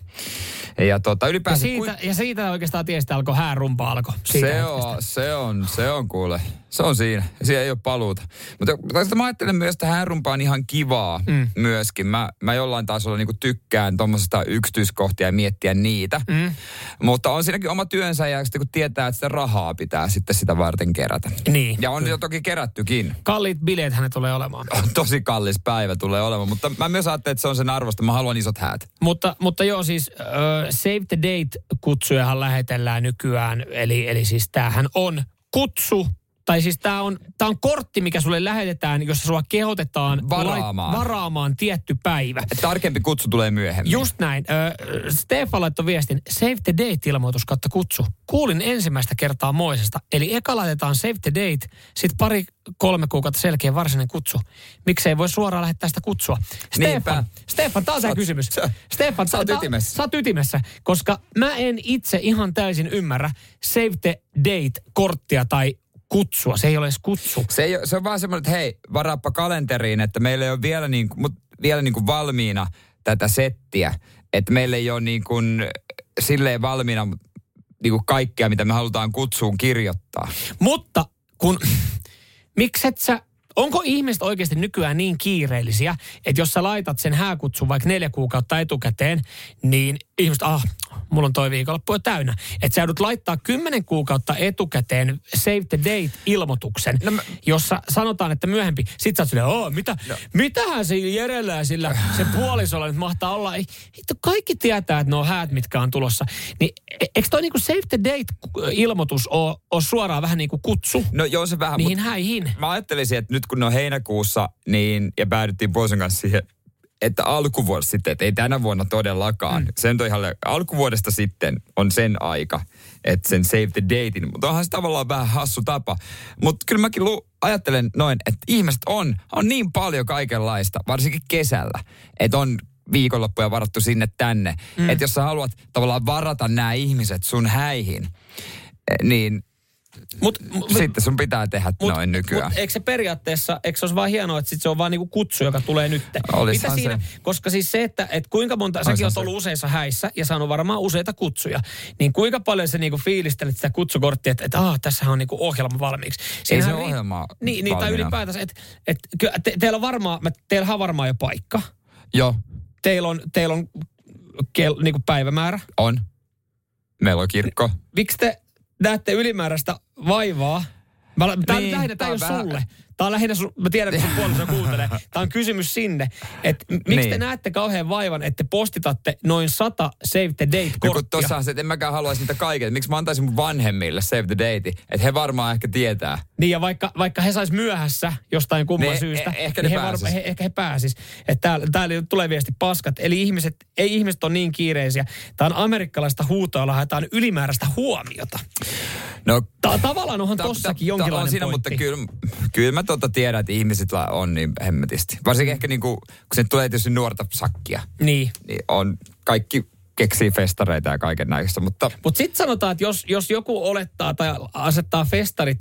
Ja, tuota, ylipäänsä, ja, siitä, kui... ja siitä oikeastaan tiestä alkoi, häärumpa alkoi. Se on, se on, se on kuule. Se on siinä. Siinä ei ole paluuta. Mutta, mutta mä ajattelen myös, että häärumpa on ihan kivaa mm. myöskin. Mä, mä jollain tasolla niinku tykkään tuommoisesta yksityiskohtia ja miettiä niitä. Mm. Mutta on siinäkin oma työnsä ja kun tietää, että sitä rahaa pitää sitten sitä varten kerätä. Niin. Ja on jo toki kerättykin. Kalliit bileet hänet tulee olemaan. Tosi kallis päivä tulee olemaan, mutta mä myös ajattelen, että se on sen arvosta. Mä haluan isot häät. Mutta, mutta joo siis... Ö... Save the Date-kutsujahan lähetellään nykyään, eli, eli siis tämähän on kutsu, tai siis tämä on, tää on kortti, mikä sulle lähetetään, jossa sua kehotetaan varaamaan, lait, varaamaan tietty päivä. Tarkempi kutsu tulee myöhemmin. Just näin. Ö, Stefan laittoi viestin, Save the Date-ilmoitus kautta kutsu. Kuulin ensimmäistä kertaa moisesta, eli eka laitetaan Save the Date, sitten pari kolme kuukautta selkeä varsinainen kutsu. Miksei voi suoraan lähettää sitä kutsua? Stefan, Stefan, tää on tämä kysymys. Sä, Stefan, sä oot ytimessä. Sä oot ytimessä, koska mä en itse ihan täysin ymmärrä Save the Date-korttia tai kutsua. Se ei ole edes kutsu. Se, ei, se on vaan semmoinen, että hei, varaappa kalenteriin, että meillä ei ole vielä, niin, mut, vielä niin kuin valmiina tätä settiä. Että meillä ei ole niin kuin silleen valmiina niin kuin kaikkea, mitä me halutaan kutsuun kirjoittaa. Mutta kun... Mikset sä, onko ihmiset oikeasti nykyään niin kiireellisiä, että jos sä laitat sen hääkutsun vaikka neljä kuukautta etukäteen, niin ihmiset, ah, mulla on toi viikonloppu jo täynnä. Että sä joudut laittaa kymmenen kuukautta etukäteen save the date-ilmoituksen, no, mä... jossa sanotaan, että myöhempi. Sitten sä oot silleen, oo, mitä, no. mitähän se järjellää sillä se puolisolla nyt mahtaa olla. Hitto, kaikki tietää, että ne on häät, mitkä on tulossa. Niin, eikö toi niinku save the date-ilmoitus ole, ole suoraan vähän niin kuin kutsu? No joo, se vähän. Niihin häihin. Mä ajattelisin, että nyt kun ne on heinäkuussa, niin ja päädyttiin puolison kanssa siihen, että alkuvuosi sitten, että ei tänä vuonna todellakaan. Mm. Sen on ihan, alkuvuodesta sitten on sen aika, että sen save the datein. Mutta onhan se tavallaan vähän hassu tapa. Mutta kyllä mäkin lu- ajattelen noin, että ihmiset on, on niin paljon kaikenlaista, varsinkin kesällä, että on viikonloppuja varattu sinne tänne. Mm. Että jos sä haluat tavallaan varata nämä ihmiset sun häihin, niin... Mut, sitten sun pitää tehdä mut, noin nykyään. Mutta eikö se periaatteessa, eikö se olisi vaan hienoa, että sit se on vaan niinku kutsu, joka tulee nyt? Mitä siinä, se. Koska siis se, että et kuinka monta, säkin olet ollut useissa häissä ja saanut varmaan useita kutsuja, niin kuinka paljon sä niinku fiilistelet sitä kutsukorttia, että et, ah, tässähän on niinku ohjelma valmiiksi. Ei se ohjelma ri- niin, niin, tai ylipäätänsä, että et, te, teillä on varmaan, teillähän on varmaan jo paikka. Joo. Teillä on, teillä on kel, niinku päivämäärä? On. Meillä on kirkko. Miksi te... Näette ylimääräistä vaivaa. Mä, tää on niin, lähinnä, tää ei ole vähän... sulle. Tää on lähinnä, su... mä tiedän, kun sun puoliso kuuntelee. Tää on kysymys sinne, että miksi niin. te näette kauhean vaivan, että te postitatte noin sata save the date-korttia? No tossahan se, että en mäkään haluaisi niitä kaikille. Miksi mä antaisin mun vanhemmille save the date, että he varmaan ehkä tietää. Niin ja vaikka, vaikka he sais myöhässä jostain kumman ne, syystä, eh, ehkä, niin he varma, he, ehkä he pääsis. Että täällä, täällä tulee viesti paskat. Eli ihmiset, ei ihmiset ole niin kiireisiä. Tää on amerikkalaista huutoilua, tää on ylimääräistä huomiota. No, ta- tavallaan onhan ta- tossakin ta- jonkinlainen ta- on siinä, pointti. Mutta kyllä, kyllä mä totta tiedän, että ihmisillä on niin hemmetisti. Varsinkin ehkä niinku, kun se tulee tietysti nuorta sakkia. Niin. Niin on kaikki... keksii festareita ja kaiken näistä, mutta... Mutta sitten sanotaan, että jos, jos joku olettaa tai asettaa festarit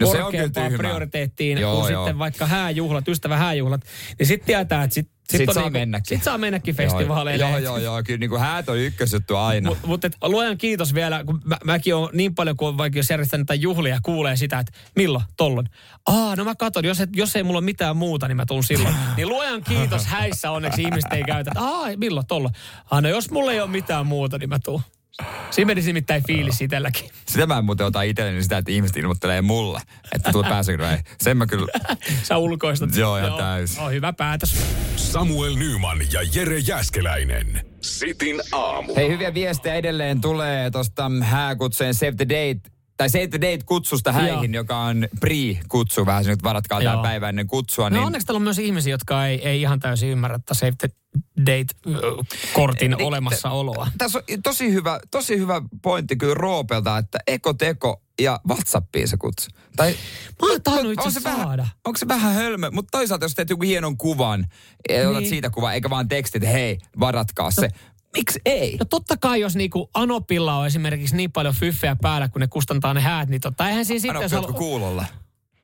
no korkeampaan prioriteettiin, joo, kun joo. sitten vaikka hääjuhlat, ystävä hääjuhlat, niin sitten tietää, että sitten sit sit saa, niinku, sit saa mennäkin festivaaleille. Joo, joo, joo, kyllä niin kuin häät on ykkösjuttu aina. Mutta mut, luojan kiitos vielä, kun mä, mäkin olen niin paljon, kun on vaikka jos järjestänyt tämän juhlia ja kuulee sitä, että milloin, tollon. Aa, no mä katon, jos, et, jos ei mulla ole mitään muuta, niin mä tuun silloin. Niin luojan kiitos häissä onneksi ihmiset ei käytä, että aa, milloin, tollon. Aa, no jos mulla ei ole mitään muuta, niin mä tuun. Siinä menisi nimittäin fiilis itselläkin. Sitä mä en muuten ota itselleni sitä, että ihmiset ilmoittelee mulle, että tulet pääsykylä. Sen mä kyllä... Sä ulkoistat. Joo, ja täys. On hyvä päätös. Samuel Nyman ja Jere Jääskeläinen. Sitin aamu. Hei, hyviä viestejä edelleen tulee tuosta hääkutseen Save the Date, tai Save the Date-kutsusta häihin, joo. joka on pre-kutsu. Vähän nyt varatkaa tämän päivän ennen kutsua. Niin... No onneksi täällä on myös ihmisiä, jotka ei, ei ihan täysin ymmärrä, että Save the Date-kortin olemassaoloa. Tässä on tosi hyvä, tosi hyvä pointti kyllä Roopelta, että ekoteko ja WhatsAppiin se kutsu. Tai, mä oon tainnut itse saada. Onko se vähän hölmö? Mutta toisaalta, jos teet joku hienon kuvan, niin. otat siitä kuvan, eikä vaan tekstit, että hei, varatkaa no. se. Miksi ei? No totta kai, jos niinku Anopilla on esimerkiksi niin paljon fyffejä päällä, kun ne kustantaa ne häät, niin totta eihän siinä sitten... Anoppi, ootko halu... kuulolla?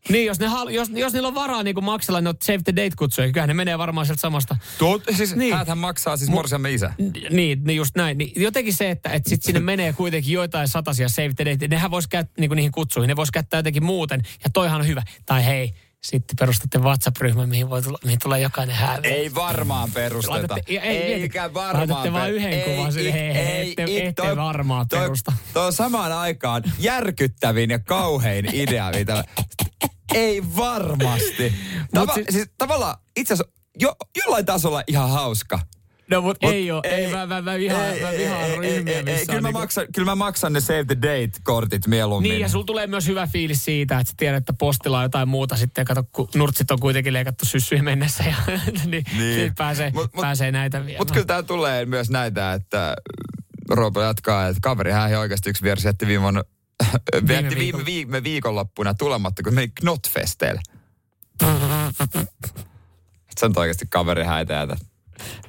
Niin, jos, ne halu... jos, jos niillä on varaa niinku maksella, niin save the date-kutsuja. Kyllähän ne menee varmaan sieltä samasta. Tuo, siis niin. Hääthän maksaa siis morsiamme isä. Niin, niin just näin. Niin, jotenkin se, että et sit sinne menee kuitenkin joitain satasia save the date. Nehän vois käyttää niinku niihin kutsuihin. Ne vois käyttää jotenkin muuten. Ja toihan on hyvä. Tai hei. Sitten perustatte WhatsApp-ryhmän, mihin, voi tulla, mihin tulee jokainen häävi. Ei varmaan perusteta. Laitatte, ei, eikä varmaan. Laitatte vain yhden kuvan sille, hei, hei, ette, it, ette toi, varmaan toi, perusta. Tuo on samaan aikaan järkyttävin ja kauhein idea, mitä... Ei varmasti. Tava, siis, siis, tavallaan itse asiassa jo, jollain tasolla ihan hauska. No mut, mut ei oo, ei, ei, mä, mä, mä vihaan, ei, mä vihaan ei, ryhmiä ei, missään. Kyllä, niin mä maksan, kyllä mä maksan ne Save the Date-kortit mieluummin. Niin ja sulla tulee myös hyvä fiilis siitä, että sä tiedät, että postilla on jotain muuta sitten. Kato, kun nurtsit on kuitenkin leikattu syssyihin mennessä ja niin, niin. Pääsee, mut, pääsee näitä vielä. Mut kyllä tää tulee myös näitä, että Roopo jatkaa, että kaveri häähi oikeasti yksi vieressä jätti viime, viime, viime, viime, viime viikonloppuna tulematta, kun meni Knotfesteelle. Se on oikeasti kaveri häitäjätä.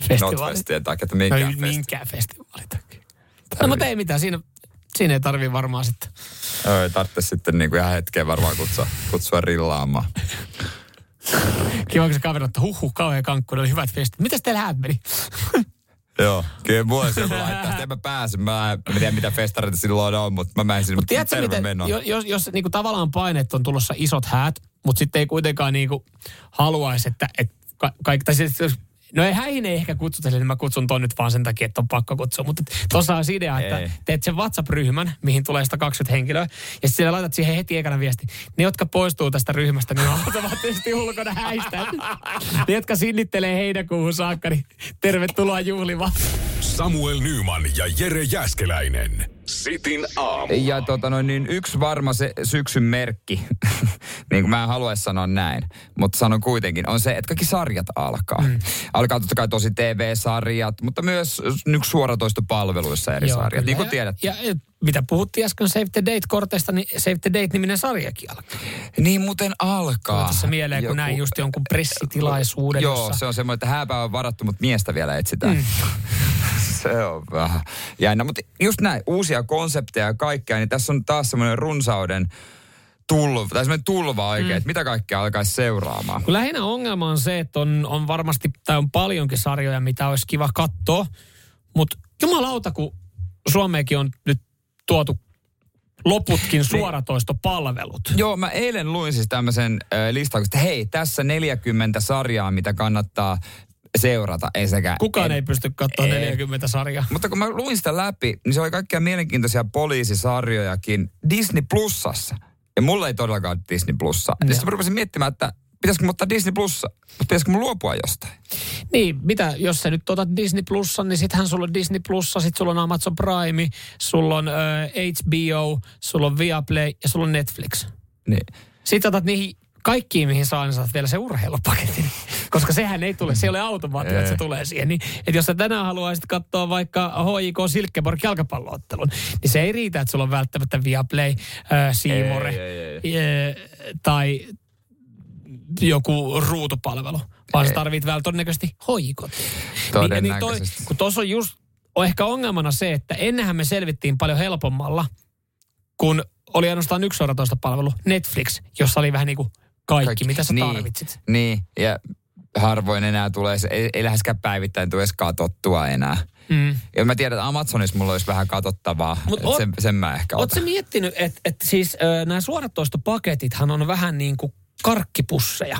Festivaali. Takia, että minkään, no, festi- minkään festivaali takia. No mutta ei mitään, siinä, siinä ei tarvii varmaan sitten. Ei tarvitse sitten niin kuin ihan hetkeen varmaan kutsua, kutsua rillaamaan. Kiva, kun se kaveri ottaa, huhhuh, kauhean kankku, ne oli hyvät festit. Mitäs teillä häät meni? Joo, kyllä mua ei silloin laittaa. Sitten en mä pääse. Mä en tiedä, mitä festareita silloin on, mutta mä en sinne. Mutta terve mennä. Jos, jos niin kuin tavallaan paineet on tulossa isot häät, mutta sitten ei kuitenkaan niin kuin haluaisi, että... Et, ka, ka, tai siis, No ei häihin ei ehkä kutsuta, eli mä kutsun ton nyt vaan sen takia, että on pakko kutsua. Mutta tuossa olisi idea, että ei. Teet sen WhatsApp-ryhmän, mihin tulee sata kaksikymmentä henkilöä, ja sitten laitat siihen heti ekana viesti. Ne, jotka poistuu tästä ryhmästä, niin on automaattisesti ulkona häistä. Ne, jotka sinnittelee heinäkuuhun saakka, niin tervetuloa juhlimaan. Samuel Nyman ja Jere Jääskeläinen. Sitin aamu. Ja tota noin, niin yksi varma se syksyn merkki, niin kuin mä en halua sanoa näin, mutta sanon kuitenkin, on se, että kaikki sarjat alkaa. Mm. Alkaa totta kai tosi T V-sarjat, mutta myös suoratoistopalveluissa eri Joo, sarjat, kyllä. Niin kuin tiedät. Ja, ja mitä puhuttiin äsken Save the Date-korteista, niin Save the Date-niminen sarjakin alkaa. Niin muuten alkaa. Tulee tässä mieleen, joku, kun näin just jonkun pressitilaisuuden. Joo, jossa... se on semmoinen, että hääpää on varattu, mutta miestä vielä etsitään. Mm. Se on vähän jännä, mutta just näin, uusia konsepteja ja kaikkea, niin tässä on taas semmoinen runsauden tulva, tai semmoinen tulva oikein, mm. että mitä kaikkea alkaisi seuraamaan. Lähinnä ongelma on se, että on, on varmasti, tai on paljonkin sarjoja, mitä olisi kiva katsoa, mutta jumalauta, kun Suomeenkin on nyt tuotu loputkin suoratoistopalvelut. Niin, joo, mä eilen luin siis tämmöisen äh, listauksen, että hei, tässä neljäkymmentä sarjaa, mitä kannattaa seurata, ei sekään. Kukaan en, ei pysty katsomaan ei, neljäkymmentä sarjaa. Mutta kun mä luin sitä läpi, niin se oli kaikkia mielenkiintoisia poliisisarjojakin Disney Plusassa. Ja mulla ei todellakaan ole Disney Plussa. Ja sitten mä rupesin miettimään, että pitäisikö mun ottaa Disney Plussa, mutta pitäisikö mun luopua jostain? Niin, mitä, jos sä nyt otat Disney Plussa, niin sittenhän sulla on Disney Plussa, sit sulla on Amazon Prime, sulla on uh, H B O, sulla on Viaplay ja sulla on Netflix. Niin. Sitten otat niihin kaikkiin, mihin sä aina saat vielä se urheilupaketin. Koska sehän ei tule, se ei ole automaatio, että se tulee siihen. Niin, että jos sä tänään haluaisit katsoa vaikka H J K Silkeborg jalkapalloottelun, niin se ei riitä, että sulla on välttämättä Viaplay, äh, Siimore äh, tai joku ruutupalvelu. Vaan sä tarvit vielä todennäköisesti H J K. Todennäköisesti. Niin, niin kun tuossa on just on ehkä ongelmana se, että ennenhän me selvittiin paljon helpommalla, kun oli ainoastaan yksi suoratoista palvelu, Netflix, jossa oli vähän niin kuin kaikki, kaikki. Mitä sä niin, tarvitsit. Niin, ja... Harvoin enää tulee, ei, ei läheskään päivittäin tule edes katsottua enää. Mm. Ja mä tiedän, että Amazonissa mulla olisi vähän katsottavaa. Oot, sen, sen mä ehkä otan. Ootko sä miettinyt, että et siis nämä suoratoistopaketithan on vähän niin kuin karkkipusseja?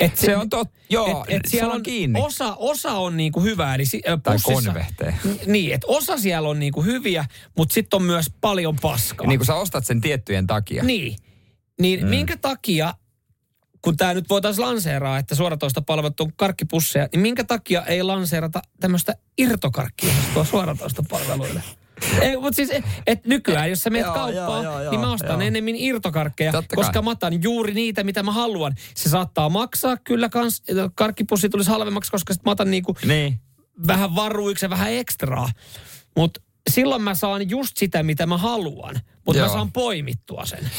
Et se, se on totta, joo, et, et siellä on kiinni. Osa, osa on niin kuin hyvää, eli si, äh, pussissa. Tai konvehteja. N, niin, että osa siellä on niin kuin hyviä, mutta sitten on myös paljon paskaa. Ja niin kuin sä ostat sen tiettyjen takia. Niin, niin mm. minkä takia... Kun tämä nyt voitaisiin lanseeraa, että suoratoistopalvelut on karkkipusseja, niin minkä takia ei lanseerata tämmöistä irtokarkkia suoratoistopalveluille? Ei, mutta siis, että nykyään, jos sä menet kauppaan, joo, joo, niin mä ostan joo. enemmän irtokarkkeja, Totta koska kai. Mä otan juuri niitä, mitä mä haluan. Se saattaa maksaa kyllä, kans, karkkipussi tulisi halvemmaksi, koska sit mä otan niinku niin. vähän varuiksi ja vähän ekstraa. Mutta silloin mä saan just sitä, mitä mä haluan, mutta mä saan poimittua sen.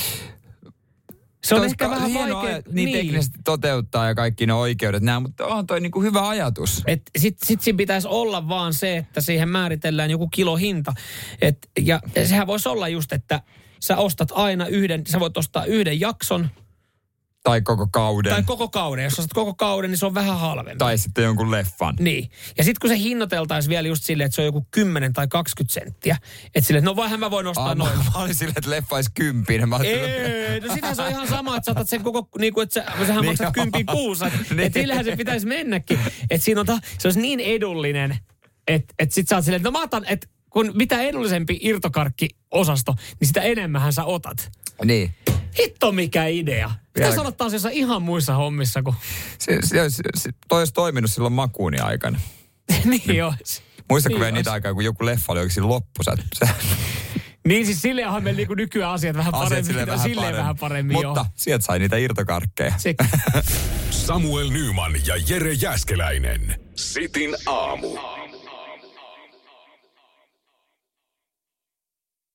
Se on ehkä vähän vaikea niin, niin teknisesti toteuttaa ja kaikki ne oikeudet nämä, mutta on toi niinku hyvä ajatus. Sitten sit siinä pitäisi olla vaan se, että siihen määritellään joku kilohinta. Et, ja, ja sehän voisi olla just, että sä ostat aina yhden, sä voit ostaa yhden jakson. Tai koko kauden. Tai koko kauden. Jos ostat koko kauden, niin se on vähän halvemmin. Tai sitten jonkun leffan. Niin. Ja sitten kun se hinnoiteltaisiin vielä just silleen, että se on joku kymmenen tai kaksikymmentä senttiä. Että silleen, että no voihan mä voin ostaa ah, noin. Mä olin silleen, että leffa olisi kympinen. Ei, no sitähän se on ihan sama, että sä otat sen koko, niin kuin, että sä, sähän niin maksat kympin kuussa. Niin. Että sillähän se pitäisi mennäkin. Että siinä on, ta, se olisi niin edullinen, että, että sit sä oot silleen, että no mä otan, että kun mitä edullisempi irtokarkkiosasto, niin sitä enemmän sä otat. Niin. Hitto mikä idea. Sitä sanotaan taas jossain ihan muissa hommissa kuin... Se, se, se, se, toi olisi toiminut silloin makuuni aikana. niin jos. Muistatko niin vielä niitä aikaa, kun joku leffa oli oikein loppu? Sä, sä... niin siis silleenhan meillä niinku nykyään asiat vähän asiat paremmin. Silleen vähän silleen paremmin, vähän paremmin mutta sieltä sai niitä irtokarkkeja. Sekin. Samuel Nyman ja Jere Jääskeläinen. Sitin aamu.